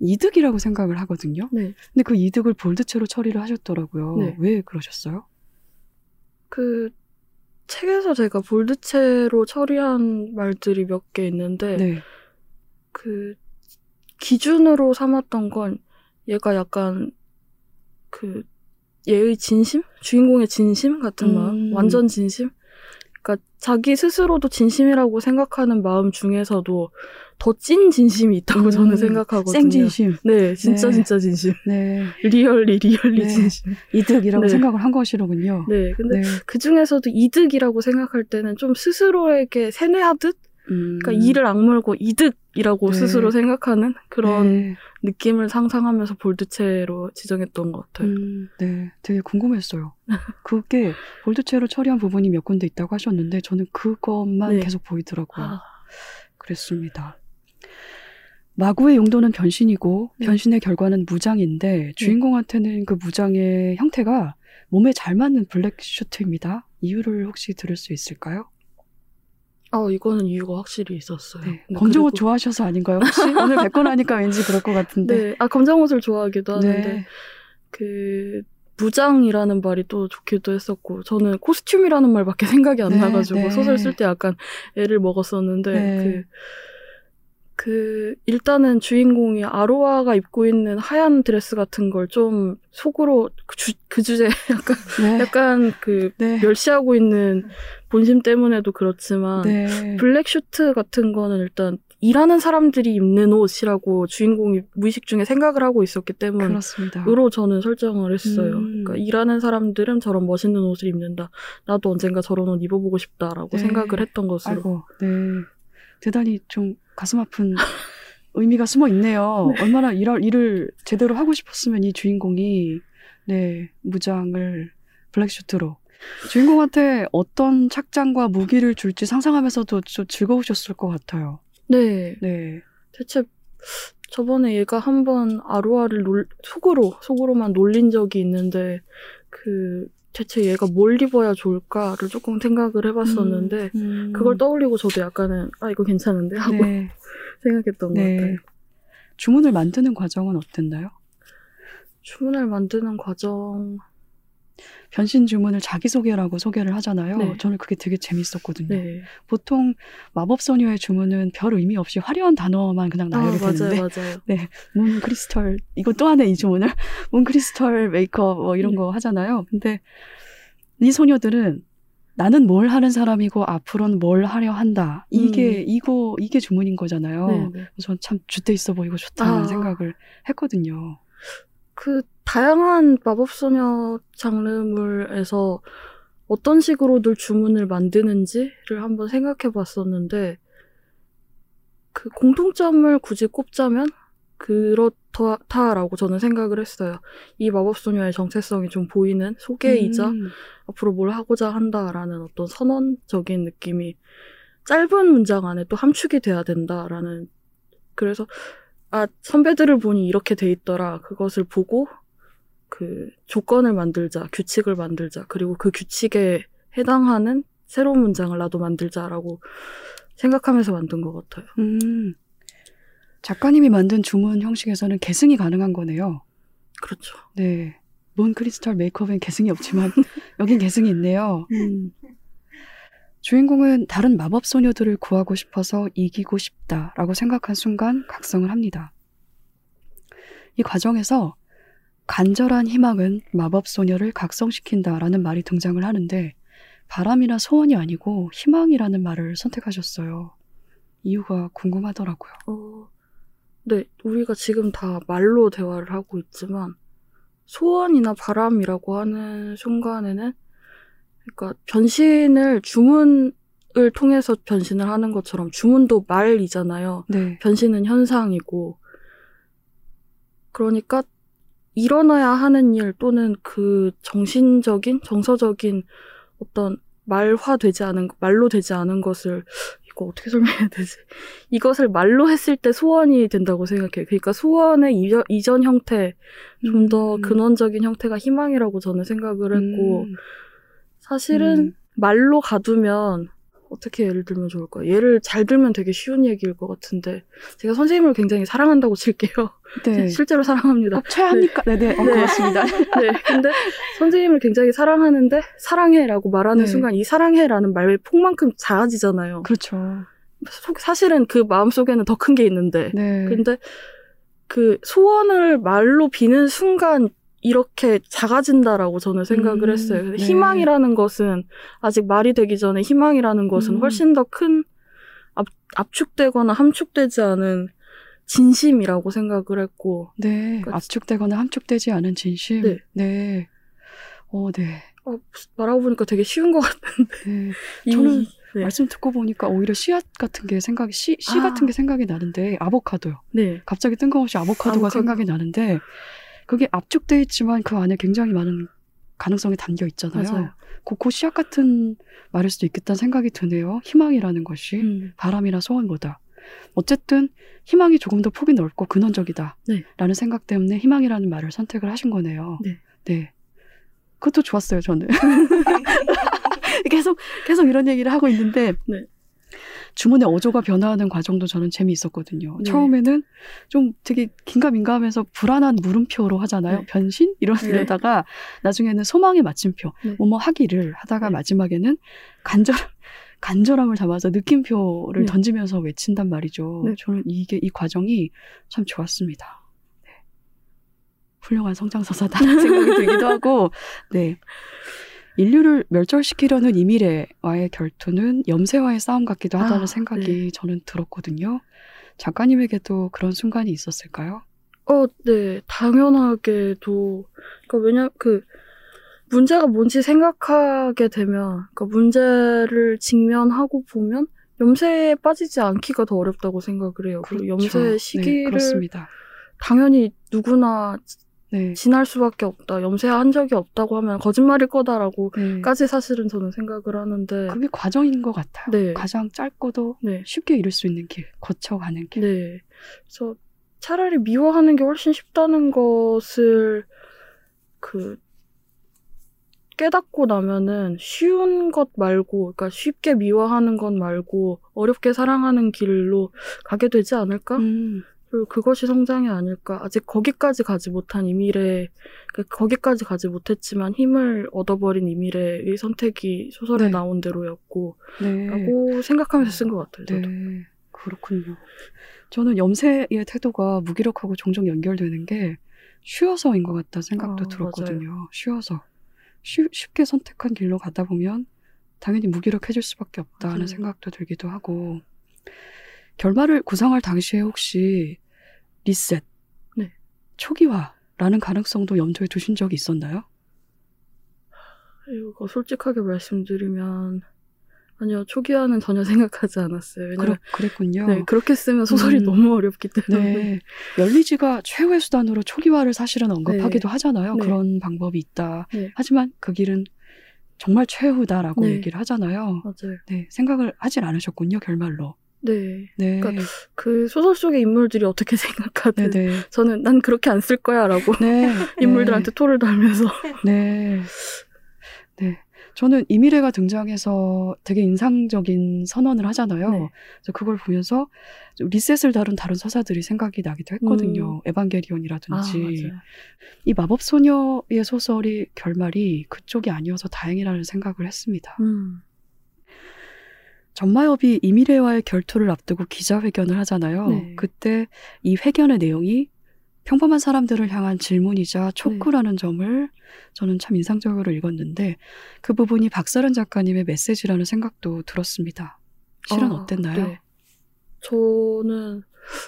이득이라고 생각을 하거든요. 근데 그 이득을 볼드체로 처리를 하셨더라고요. 왜 그러셨어요? 책에서 제가 볼드체로 처리한 말들이 몇 개 있는데, 기준으로 삼았던 건 얘가 약간 얘의 진심? 주인공의 진심 같은 마음? 완전 진심? 그러니까 자기 스스로도 진심이라고 생각하는 마음 중에서도 더 찐 진심이 있다고 저는 생각하거든요. 생진심. 진짜 진심. 리얼리 진심. 이득이라고 생각을 한 것이로군요. 근데 그 중에서도 이득이라고 생각할 때는 좀 스스로에게 세뇌하듯, 그러니까 이를 악물고 이득이라고 스스로 생각하는 그런 느낌을 상상하면서 볼드체로 지정했던 것 같아요. 되게 궁금했어요. 그게 볼드체로 처리한 부분이 몇 군데 있다고 하셨는데 저는 그것만 계속 보이더라고요. 그랬습니다. 마구의 용도는 변신이고 변신의 결과는 무장인데, 주인공한테는 그 무장의 형태가 몸에 잘 맞는 블랙슈트입니다. 이유를 혹시 들을 수 있을까요? 이거는 이유가 확실히 있었어요. 검정 옷 좋아하셔서 아닌가요? 혹시 오늘 뵙고 나니까 왠지 그럴 것 같은데. 검정 옷을 좋아하기도 하는데 무장이라는 말이 또 좋기도 했었고, 저는 코스튬이라는 말밖에 생각이 안 나가지고 소설 쓸 때 약간 애를 먹었었는데 일단은 주인공이 아로아가 입고 있는 하얀 드레스 같은 걸 좀 속으로 그 주제에 약간, 네. 약간 네. 멸시하고 있는 본심 때문에도 그렇지만, 네. 블랙슈트 같은 거는 일단 일하는 사람들이 입는 옷이라고 주인공이 무의식 중에 생각을 하고 있었기 때문에 으로 저는 설정을 했어요. 그러니까 일하는 사람들은 저런 멋있는 옷을 입는다. 나도 언젠가 저런 옷 입어보고 싶다라고 네. 생각을 했던 것으로. 아이고, 네. 대단히 좀 가슴 아픈 의미가 숨어 있네요. 네. 얼마나 일을 제대로 하고 싶었으면 이 주인공이 네, 무장을 블랙슈트로. 주인공한테 어떤 착장과 무기를 줄지 상상하면서도 좀 즐거우셨을 것 같아요. 네. 네. 대체 저번에 얘가 한번 아로아를 속으로만 놀린 적이 있는데 대체 얘가 뭘 입어야 좋을까를 조금 생각을 해봤었는데 그걸 떠올리고 저도 약간은 아 이거 괜찮은데 하고 네. 생각했던 네. 것 같아요. 주문을 만드는 과정은 어땠나요? 주문을 만드는 과정 변신 주문을 자기소개라고 소개를 하잖아요. 네. 저는 그게 되게 재밌었거든요. 네. 보통 마법소녀의 주문은 별 의미 없이 화려한 단어만 그냥 나열이 되는데 맞아요. 네, 문크리스털 이거 또 하네 이 주문을 문크리스털 메이크업 뭐 이런 네. 거 하잖아요. 근데 이 소녀들은 나는 뭘 하는 사람이고 앞으로는 뭘 하려 한다. 이게 주문인 거잖아요. 네, 네. 저는 참 줏대 있어 보이고 좋다는 생각을 했거든요. 다양한 마법소녀 장르물에서 어떤 식으로들 주문을 만드는지를 한번 생각해 봤었는데, 공통점을 굳이 꼽자면, 그렇다라고 저는 생각을 했어요. 이 마법소녀의 정체성이 좀 보이는 소개이자, 앞으로 뭘 하고자 한다라는 어떤 선언적인 느낌이 짧은 문장 안에 또 함축이 돼야 된다라는, 그래서, 아, 선배들을 보니 이렇게 돼 있더라. 그것을 보고 조건을 만들자, 규칙을 만들자. 그리고 그 규칙에 해당하는 새로운 문장을 나도 만들자라고 생각하면서 만든 것 같아요. 작가님이 만든 주문 형식에서는 계승이 가능한 거네요. 그렇죠. 네, 문크리스털 메이크업엔 계승이 없지만 여긴 계승이 있네요. 주인공은 다른 마법소녀들을 구하고 싶어서 이기고 싶다라고 생각한 순간 각성을 합니다. 이 과정에서 간절한 희망은 마법소녀를 각성시킨다라는 말이 등장을 하는데 바람이나 소원이 아니고 희망이라는 말을 선택하셨어요. 이유가 궁금하더라고요. 네, 우리가 지금 다 말로 대화를 하고 있지만 소원이나 바람이라고 하는 순간에는 그러니까 변신을 주문을 통해서 변신을 하는 것처럼 주문도 말이잖아요. 네. 변신은 현상이고 그러니까 일어나야 하는 일 또는 그 정신적인 정서적인 어떤 말로 되지 않은 것을 이거 어떻게 설명해야 되지? 이것을 말로 했을 때 소원이 된다고 생각해요. 그러니까 소원의 이전 형태 좀 더 근원적인 형태가 희망이라고 저는 생각을 했고 사실은 말로 가두면 어떻게 예를 들면 좋을까요? 예를 잘 들면 되게 쉬운 얘기일 것 같은데 제가 선생님을 굉장히 사랑한다고 칠게요. 네. 실제로 사랑합니다. 최합니까? 네. 네네. 고맙습니다. 네. 근데 선생님을 굉장히 사랑하는데 사랑해라고 말하는 네. 순간 이 사랑해라는 말의 폭만큼 작아지잖아요. 그렇죠. 사실은 그 마음속에는 더 큰 게 있는데 네. 근데 소원을 말로 비는 순간 이렇게 작아진다라고 저는 생각을 했어요. 네. 희망이라는 것은 아직 말이 되기 전에 희망이라는 것은 훨씬 더 큰 압축되거나 함축되지 않은 진심이라고 생각을 했고 네. 그러니까 압축되거나 함축되지 않은 진심? 네. 네. 네. 말하고 보니까 되게 쉬운 것 같은데 네. 저는 네. 말씀 듣고 보니까 오히려 씨앗 같은 게 씨 같은 게 생각이 나는데 아보카도요. 네. 갑자기 뜬금없이 아보카도가 생각이 나는데 그게 압축되어 있지만 그 안에 굉장히 많은 가능성이 담겨 있잖아요. 맞아요. 그 씨앗 같은 말일 수도 있겠다는 생각이 드네요. 희망이라는 것이 바람이나 소원보다. 어쨌든 희망이 조금 더 폭이 넓고 근원적이다 네. 라는 생각 때문에 희망이라는 말을 선택을 하신 거네요. 네. 네. 그것도 좋았어요. 저는. 계속 이런 얘기를 하고 있는데 네. 주문의 어조가 변화하는 과정도 저는 재미있었거든요. 네. 처음에는 좀 되게 긴가민가하면서 불안한 물음표로 하잖아요. 네. 변신? 이러다가 나중에는 소망의 마침표, 네. 뭐뭐 하기를 하다가 네. 마지막에는 간절함을 담아서 느낌표를 던지면서 외친단 말이죠. 네. 저는 이게 이 과정이 참 좋았습니다. 네. 훌륭한 성장서사다 생각이 들기도 하고, 네. 인류를 멸절시키려는 이 미래와의 결투는 염세와의 싸움 같기도 하다는 생각이 저는 들었거든요. 작가님에게도 그런 순간이 있었을까요? 네, 당연하게도. 그러니까 왜냐 문제가 뭔지 생각하게 되면, 그러니까 문제를 직면하고 보면 염세에 빠지지 않기가 더 어렵다고 생각을 해요. 그렇죠. 염세의 시기를 당연히 누구나 지날 수밖에 없다. 염세한 적이 없다고 하면 거짓말일 거다라고까지 사실은 저는 생각을 하는데, 그게 과정인 것 같아요. 가장 짧고도 쉽게 이룰 수 있는 길, 거쳐가는 길. 그래서 차라리 미워하는 게 훨씬 쉽다는 것을 깨닫고 나면은 쉬운 것 말고, 그러니까 쉽게 미워하는 것 말고 어렵게 사랑하는 길로 가게 되지 않을까? 그리고 그것이 성장이 아닐까? 아직 거기까지 가지 못한 이 미래, 그러니까 거기까지 가지 못했지만 힘을 얻어버린 이 미래의 선택이 소설에 나온 대로였고 라고 생각하면서 쓴 것 같아요. 저도. 네. 그렇군요. 저는 염세의 태도가 무기력하고 종종 연결되는 게 쉬어서인 것 같다 생각도 들었거든요. 맞아요. 쉽게 선택한 길로 가다 보면 당연히 무기력해질 수밖에 없다는 생각도 들기도 하고, 결말을 구상할 당시에 혹시 리셋, 초기화라는 가능성도 염두에 두신 적이 있었나요? 이거 솔직하게 말씀드리면 아니요, 초기화는 전혀 생각하지 않았어요. 왜냐면 그랬군요. 그렇게 쓰면 소설이 너무 어렵기 때문에. 열리지가 최후의 수단으로 초기화를 사실은 언급하기도 하잖아요. 그런 방법이 있다. 하지만 그 길은 정말 최후다라고 얘기를 하잖아요. 맞아요. 생각을 하질 않으셨군요, 결말로. 그러니까 그 소설 속의 인물들이 어떻게 생각하든 저는 난 그렇게 안 쓸 거야 라고 인물들한테 토를 달면서 저는 이 미래가 등장해서 되게 인상적인 선언을 하잖아요. 그래서 그걸 보면서 좀 리셋을 다룬 다른 서사들이 생각이 나기도 했거든요. 에반게리온이라든지. 이 마법소녀의 소설이 결말이 그쪽이 아니어서 다행이라는 생각을 했습니다. 전마협이 이 미래와의 결투를 앞두고 기자회견을 하잖아요. 그때 이 회견의 내용이 평범한 사람들을 향한 질문이자 촉구라는 점을 저는 참 인상적으로 읽었는데, 그 부분이 박서련 작가님의 메시지라는 생각도 들었습니다. 실은 어땠나요? 저는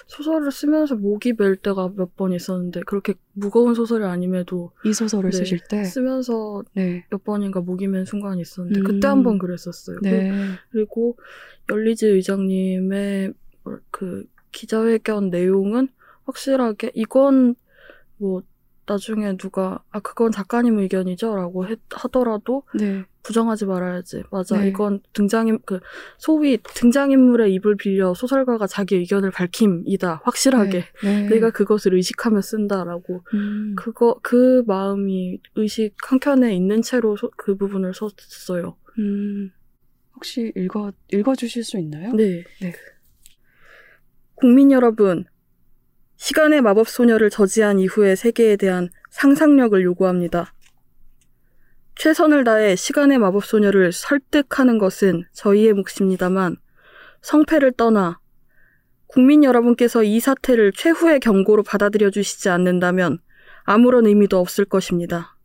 소설을 쓰면서 목이 멜 때가 몇 번 있었는데, 그렇게 무거운 소설이 아님에도 이 소설을 쓰실 때 쓰면서 몇 번인가 목이 맨 순간이 있었는데 그때 한 번 그랬었어요. 그리고 열리지 의장님의 그 기자회견 내용은 확실하게 이건 뭐 나중에 누가 그건 작가님 의견이죠 라고 하더라도 부정하지 말아야지. 맞아. 이건 소위 등장인물의 입을 빌려 소설가가 자기 의견을 밝힘이다. 확실하게. 내가 그것을 의식하며 쓴다라고. 그 마음이 의식 한켠에 있는 채로 그 부분을 썼어요. 혹시 읽어주실 수 있나요? 네. 국민 여러분, 시간의 마법소녀를 저지한 이후의 세계에 대한 상상력을 요구합니다. 최선을 다해 시간의 마법소녀를 설득하는 것은 저희의 몫입니다만, 성패를 떠나 국민 여러분께서 이 사태를 최후의 경고로 받아들여 주시지 않는다면 아무런 의미도 없을 것입니다.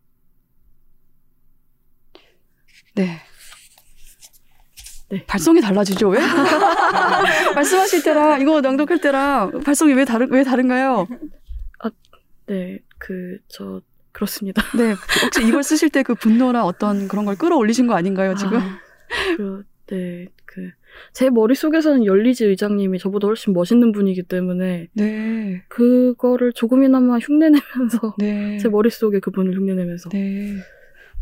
발성이 달라지죠, 왜? 말씀하실 때랑, 이거 낭독할 때랑 발성이 왜 다른가요? 그렇습니다. 혹시 이걸 쓰실 때 그 분노나 어떤 그런 걸 끌어올리신 거 아닌가요, 지금? 제 머릿속에서는 열리지 의장님이 저보다 훨씬 멋있는 분이기 때문에, 그거를 조금이나마 흉내내면서, 제 머릿속에 그분을 흉내내면서,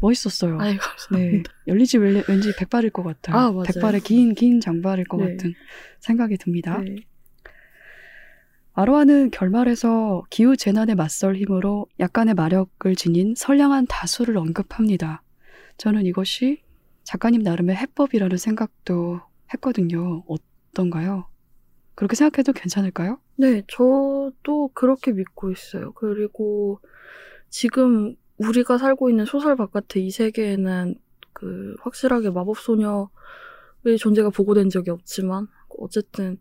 멋있었어요. 감사합니다. 열리지 왠지 백발일 것 같아요. 맞아요. 백발의 긴 장발일 것 같은 생각이 듭니다. 아로아는 결말에서 기후 재난에 맞설 힘으로 약간의 마력을 지닌 선량한 다수를 언급합니다. 저는 이것이 작가님 나름의 해법이라는 생각도 했거든요. 어떤가요? 그렇게 생각해도 괜찮을까요? 저도 그렇게 믿고 있어요. 그리고 지금 우리가 살고 있는 소설 바깥의 이 세계에는 확실하게 마법소녀 왜 존재가 보고된 적이 없지만 어쨌든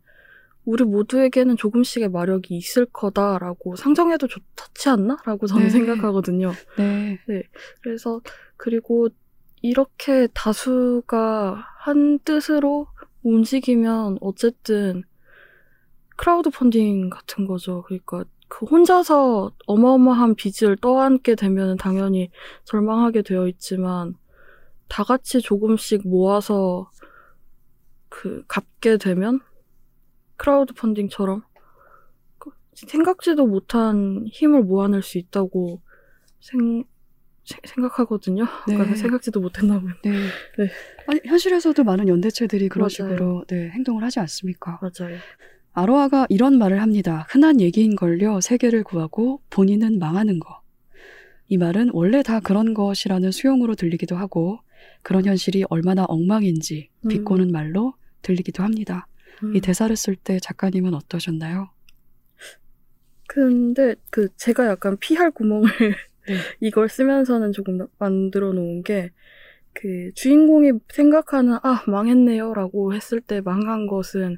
우리 모두에게는 조금씩의 마력이 있을 거다라고 상정해도 좋지 않나? 라고 저는 생각하거든요. 네. 그래서 그리고 이렇게 다수가 한 뜻으로 움직이면 어쨌든 크라우드 펀딩 같은 거죠. 그러니까 그 혼자서 어마어마한 빚을 떠안게 되면 당연히 절망하게 되어 있지만 다 같이 조금씩 모아서 그 갚게 되면 크라우드 펀딩처럼 생각지도 못한 힘을 모아낼 수 있다고 생각하거든요. 그러니까 생각지도 못했나 보네. 네. 아니, 현실에서도 많은 연대체들이 그런 식으로 행동을 하지 않습니까? 맞아요. 아로아가 이런 말을 합니다. 흔한 얘기인걸요. 세계를 구하고 본인은 망하는 거. 이 말은 원래 다 그런 것이라는 수용으로 들리기도 하고 그런 현실이 얼마나 엉망인지 비꼬는 말로 들리기도 합니다. 이 대사를 쓸 때 작가님은 어떠셨나요? 근데 그 제가 약간 피할 구멍을 이걸 쓰면서는 조금 만들어 놓은 게 그 주인공이 생각하는 아 망했네요 라고 했을 때 망한 것은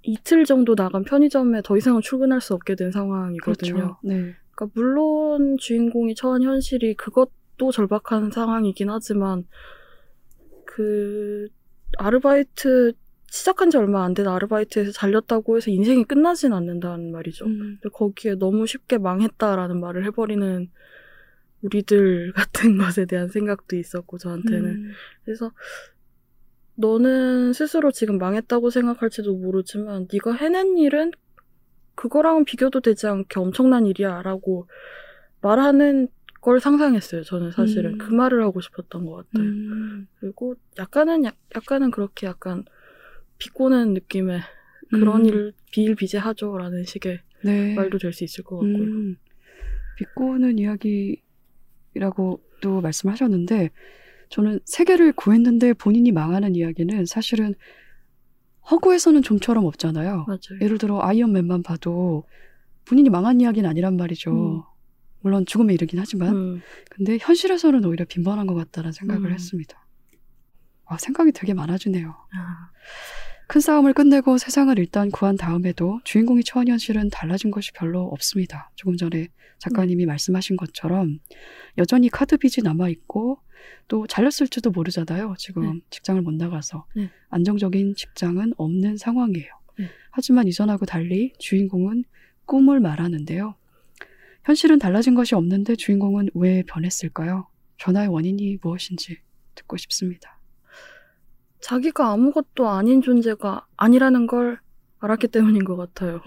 이틀 정도 나간 편의점에 더 이상은 출근할 수 없게 된 상황이거든요. 그렇죠. 네. 그러니까 물론 주인공이 처한 현실이 그것도 절박한 상황이긴 하지만 그 아르바이트 시작한 지 얼마 안 된 아르바이트에서 잘렸다고 해서 인생이 끝나진 않는다는 말이죠. 근데 거기에 너무 쉽게 망했다라는 말을 해버리는 우리들 같은 것에 대한 생각도 있었고 저한테는. 그래서 너는 스스로 지금 망했다고 생각할지도 모르지만 네가 해낸 일은 그거랑은 비교도 되지 않게 엄청난 일이야 라고 말하는 걸 상상했어요. 저는 사실은 그 말을 하고 싶었던 것 같아요. 그리고 약간은 그렇게 약간 비꼬는 느낌의 그런 일 비일비재하죠 라는 식의 말도 될 수 있을 것 같고요. 비꼬는 이야기라고도 말씀하셨는데 저는 세계를 구했는데 본인이 망하는 이야기는 사실은 허구에서는 좀처럼 없잖아요. 맞아요. 예를 들어 아이언맨만 봐도 본인이 망한 이야기는 아니란 말이죠. 물론 죽음에 이르긴 하지만 근데 현실에서는 오히려 빈번한 것 같다는 생각을 했습니다. 와, 생각이 되게 많아지네요. 큰 싸움을 끝내고 세상을 일단 구한 다음에도 주인공이 처한 현실은 달라진 것이 별로 없습니다. 조금 전에 작가님이 말씀하신 것처럼 여전히 카드 빚이 남아있고 또 잘렸을지도 모르잖아요. 지금 직장을 못 나가서 안정적인 직장은 없는 상황이에요. 하지만 이전하고 달리 주인공은 꿈을 말하는데요. 현실은 달라진 것이 없는데 주인공은 왜 변했을까요? 변화의 원인이 무엇인지 듣고 싶습니다. 자기가 아무것도 아닌 존재가 아니라는 걸 알았기 때문인 것 같아요.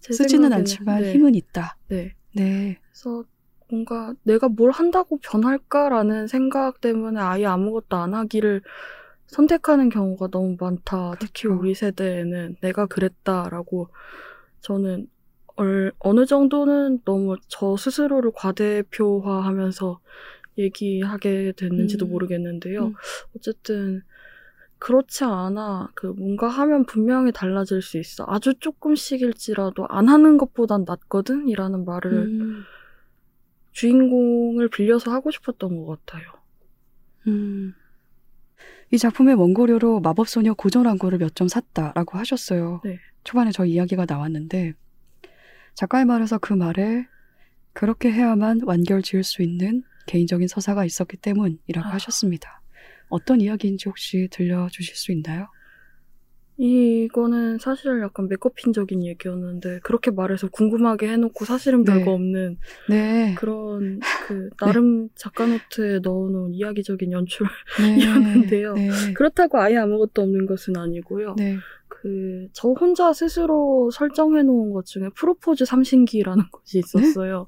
쓰지는 않지만 힘은 있다. 그래서 뭔가 내가 뭘 한다고 변할까라는 생각 때문에 아예 아무것도 안 하기를 선택하는 경우가 너무 많다. 그렇죠. 특히 우리 세대에는 내가 그랬다라고 저는 어느 정도는 너무 저 스스로를 과대표화하면서 얘기하게 됐는지도 모르겠는데요. 어쨌든 그렇지 않아. 그 뭔가 하면 분명히 달라질 수 있어. 아주 조금씩일지라도 안 하는 것보단 낫거든? 이라는 말을 주인공을 빌려서 하고 싶었던 것 같아요. 이 작품의 원고료로 마법소녀 고전왕고를 몇 점 샀다라고 하셨어요. 초반에 저 이야기가 나왔는데 작가의 말에서 그 말에 그렇게 해야만 완결 지을 수 있는 개인적인 서사가 있었기 때문이라고 하셨습니다. 어떤 이야기인지 혹시 들려주실 수 있나요? 이거는 사실 약간 메커핀적인 얘기였는데 그렇게 말해서 궁금하게 해놓고 사실은 별거 없는 그런 그 나름 작가노트에 넣어놓은 이야기적인 연출이었는데요. 그렇다고 아예 아무것도 없는 것은 아니고요. 그 저 혼자 스스로 설정해놓은 것 중에 프로포즈 3신기라는 것이 있었어요.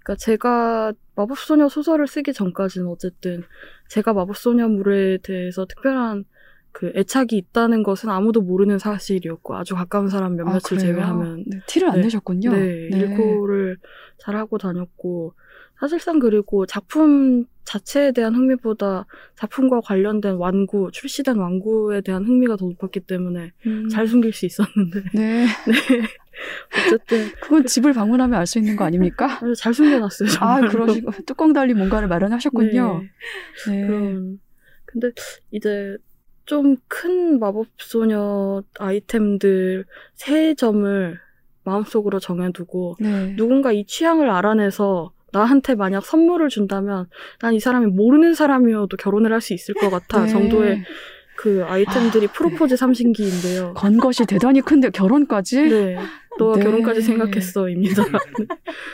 그러니까 제가 마법소녀 소설을 쓰기 전까지는 어쨌든 제가 마법소녀물에 대해서 특별한 그 애착이 있다는 것은 아무도 모르는 사실이었고 아주 가까운 사람 몇몇을 제외하면 티를 안 내셨군요. 일고를 잘하고 다녔고 사실상 그리고 작품 자체에 대한 흥미보다 작품과 관련된 완구, 출시된 완구에 대한 흥미가 더 높았기 때문에 잘 숨길 수 있었는데 어쨌든 그건 집을 방문하면 알 수 있는 거 아닙니까? 잘 숨겨놨어요. 정말로. 아, 그러시고 뚜껑 달린 뭔가를 마련하셨군요. 그럼 근데 이제 좀 큰 마법소녀 아이템들 3점을 마음속으로 정해두고 네. 누군가 이 취향을 알아내서 나한테 만약 선물을 준다면 난 이 사람이 모르는 사람이어도 결혼을 할 수 있을 것 같아 네. 정도의 그 아이템들이 프로포즈 네. 삼신기인데요. 건것이 대단히 큰데 결혼까지? 네. 너가 네. 결혼까지 생각했어 입니다.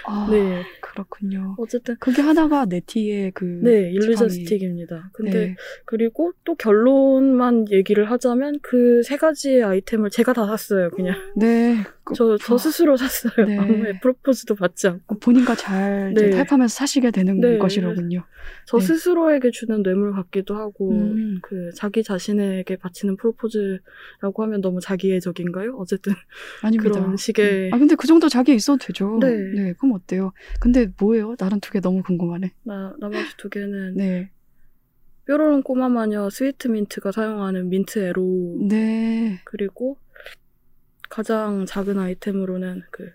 아, 네. 그렇군요. 어쨌든 그게 하나가 네티의 그 네. 일루전 스틱입니다. 근데 네. 그리고 또 결론만 얘기를 하자면 그 세 가지의 아이템을 제가 다 샀어요. 그냥. 네. 저 스스로 샀어요. 네. 아무의 프로포즈도 받지 않고. 본인과 잘 네. 타협하면서 사시게 되는 네. 것이로군요. 저 네. 스스로에게 주는 뇌물 같기도 하고 그 자기 자신에게 바치는 프로포즈라고 하면 너무 자기애적인가요? 어쨌든 아닙니다. 그런 식의. 아 근데 그 정도 자기 있어도 되죠. 네. 네. 그럼 어때요? 근데 뭐예요? 나른 2개 너무 궁금하네. 나머지 2개는 네. 뾰로롱 꼬마 마녀 스위트 민트가 사용하는 민트 에로. 네. 그리고 가장 작은 아이템으로는 그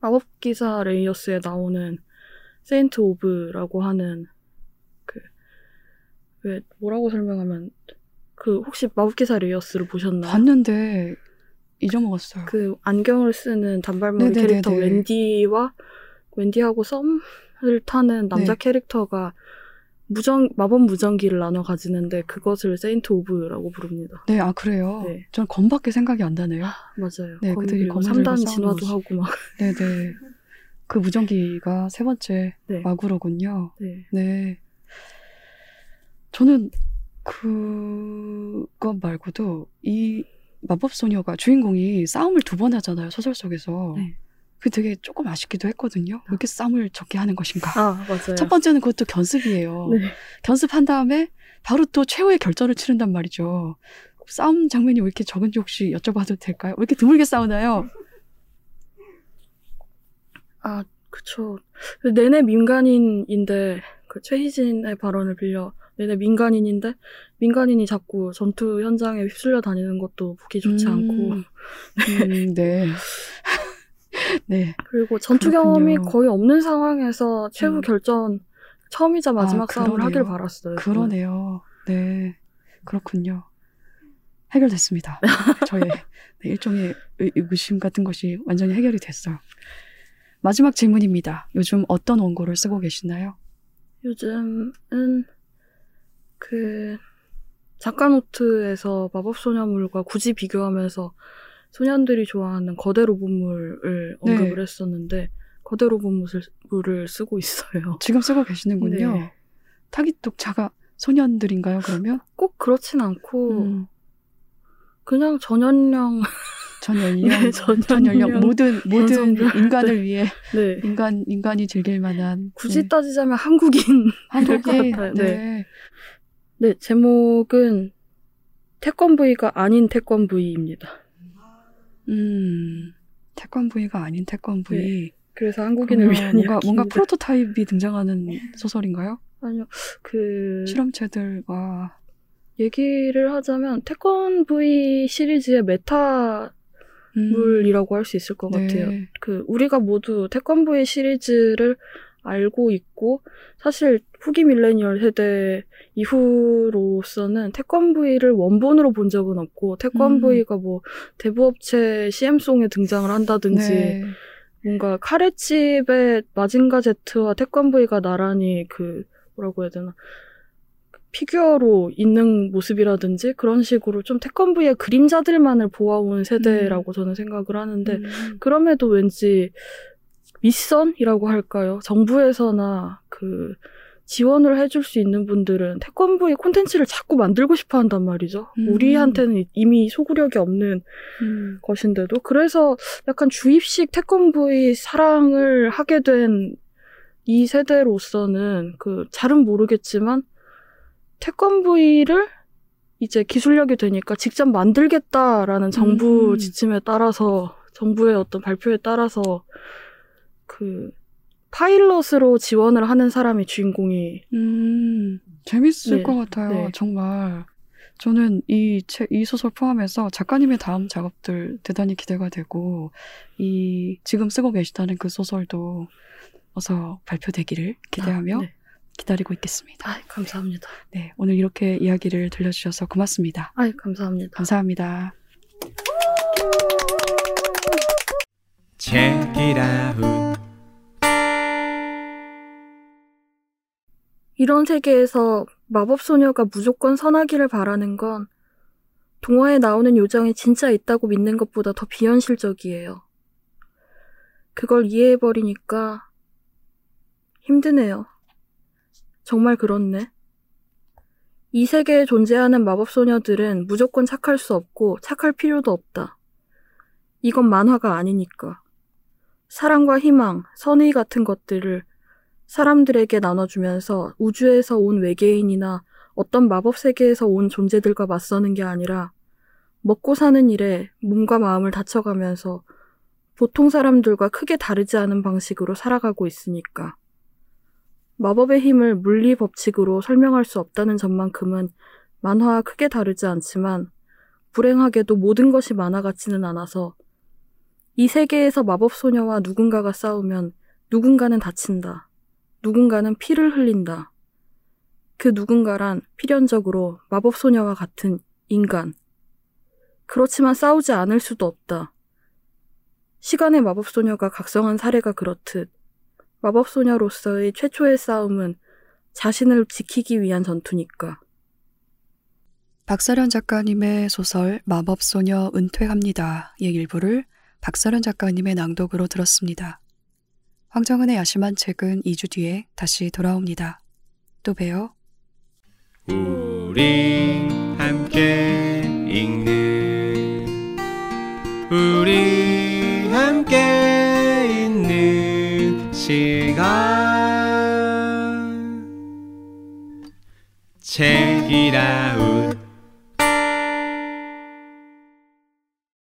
마법기사 레이어스에 나오는 세인트 오브라고 하는 그 왜 뭐라고 설명하면 그 혹시 마법기사 레이어스를 보셨나요? 봤는데 잊어먹었어요. 그 안경을 쓰는 단발머리 네네네네. 캐릭터 웬디하고 썸을 타는 남자 네. 캐릭터가 마법 무전기를 나눠 가지는데 그것을 세인트 오브라고 부릅니다. 네, 아 그래요. 네. 전 검밖에 생각이 안 나네요. 맞아요. 네, 그들이 검 3단 진화도 하고 막. 네, 네. 그 무전기가 3번째 네. 마구로군요. 네. 네. 저는 그것 말고도 이 마법소녀가 주인공이 싸움을 2번 하잖아요 소설 속에서. 네. 그 되게 조금 아쉽기도 했거든요. 왜 이렇게 싸움을 적게 하는 것인가. 아, 맞아요. 첫 번째는 그것도 견습이에요. 네. 견습한 다음에 바로 또 최후의 결전을 치른단 말이죠. 싸움 장면이 왜 이렇게 적은지 혹시 여쭤봐도 될까요? 왜 이렇게 드물게 싸우나요? 아, 그쵸. 내내 민간인인데 그 최희진의 발언을 빌려 내내 민간인인데 민간인이 자꾸 전투 현장에 휩쓸려 다니는 것도 보기 좋지 않고 네. 네. 그리고 전투 그렇군요. 경험이 거의 없는 상황에서 최후 결전 처음이자 마지막 싸움을 하길 바랐어요. 그러네요. 네. 그렇군요. 해결됐습니다. 저의 네, 일종의 의심 같은 것이 완전히 해결이 됐어요. 마지막 질문입니다. 요즘 어떤 원고를 쓰고 계시나요? 요즘은 그 작가노트에서 마법소녀물과 굳이 비교하면서 소년들이 좋아하는 거대 로봇물을 언급을 네. 했었는데 거대 로봇물을 쓰고 있어요. 지금 쓰고 계시는군요. 네. 타깃 독자가 소년들인가요 그러면? 꼭 그렇진 않고 그냥 전연령 네, 전연령 모든 인간을 네. 위해 네. 인간이 즐길 만한 굳이 네. 따지자면 한국인 될 것 같아요. 네. 네. 네 제목은 태권브이가 아닌 태권브이입니다. 태권브이가 아닌 태권브이. 네. 그래서 한국인을 위한 뭔가 프로토타입이 등장하는 소설인가요? 아니요. 그 실험체들과 얘기를 하자면 태권브이 시리즈의 메타물이라고 할 수 있을 것 네. 같아요. 그 우리가 모두 태권브이 시리즈를 알고 있고 사실 후기 밀레니얼 세대 이후로서는 태권브이를 원본으로 본 적은 없고 태권브이가 뭐 대부업체 CM송에 등장을 한다든지 네. 뭔가 카레집의 마징가 Z와 태권브이가 나란히 그 뭐라고 해야 되나 피규어로 있는 모습이라든지 그런 식으로 좀 태권브이의 그림자들만을 보아온 세대라고 저는 생각을 하는데 그럼에도 왠지 미션이라고 할까요? 정부에서나 그 지원을 해줄 수 있는 분들은 태권브이 콘텐츠를 자꾸 만들고 싶어 한단 말이죠. 우리한테는 이미 소구력이 없는 것인데도. 그래서 약간 주입식 태권브이 사랑을 하게 된 이 세대로서는 그 잘은 모르겠지만 태권브이를 이제 기술력이 되니까 직접 만들겠다라는 정부 지침에 따라서 정부의 어떤 발표에 따라서 그 파일럿으로 지원을 하는 사람이 주인공이 재밌을 네, 것 같아요. 네. 정말 저는 이 소설 포함해서 작가님의 다음 작업들 대단히 기대가 되고 지금 쓰고 계시다는 그 소설도 어서 발표되기를 기대하며 아, 네. 기다리고 있겠습니다. 아이, 감사합니다. 네, 오늘 이렇게 이야기를 들려주셔서 고맙습니다. 아이, 감사합니다. 감사합니다. Check it out. 이런 세계에서 마법소녀가 무조건 선하기를 바라는 건 동화에 나오는 요정이 진짜 있다고 믿는 것보다 더 비현실적이에요. 그걸 이해해버리니까 힘드네요. 정말 그렇네. 이 세계에 존재하는 마법소녀들은 무조건 착할 수 없고 착할 필요도 없다. 이건 만화가 아니니까. 사랑과 희망, 선의 같은 것들을 사람들에게 나눠주면서 우주에서 온 외계인이나 어떤 마법 세계에서 온 존재들과 맞서는 게 아니라 먹고 사는 일에 몸과 마음을 다쳐가면서 보통 사람들과 크게 다르지 않은 방식으로 살아가고 있으니까. 마법의 힘을 물리 법칙으로 설명할 수 없다는 점만큼은 만화와 크게 다르지 않지만 불행하게도 모든 것이 만화 같지는 않아서 이 세계에서 마법소녀와 누군가가 싸우면 누군가는 다친다. 누군가는 피를 흘린다. 그 누군가란 필연적으로 마법소녀와 같은 인간. 그렇지만 싸우지 않을 수도 없다. 시간의 마법소녀가 각성한 사례가 그렇듯 마법소녀로서의 최초의 싸움은 자신을 지키기 위한 전투니까. 박서련 작가님의 소설 마법소녀 은퇴합니다의 일부를 박서련 작가님의 낭독으로 들었습니다. 황정은의 야심한 책은 2주 뒤에 다시 돌아옵니다. 또 봬요. 우리 함께 읽는 우리 함께 있는 시간 책이라운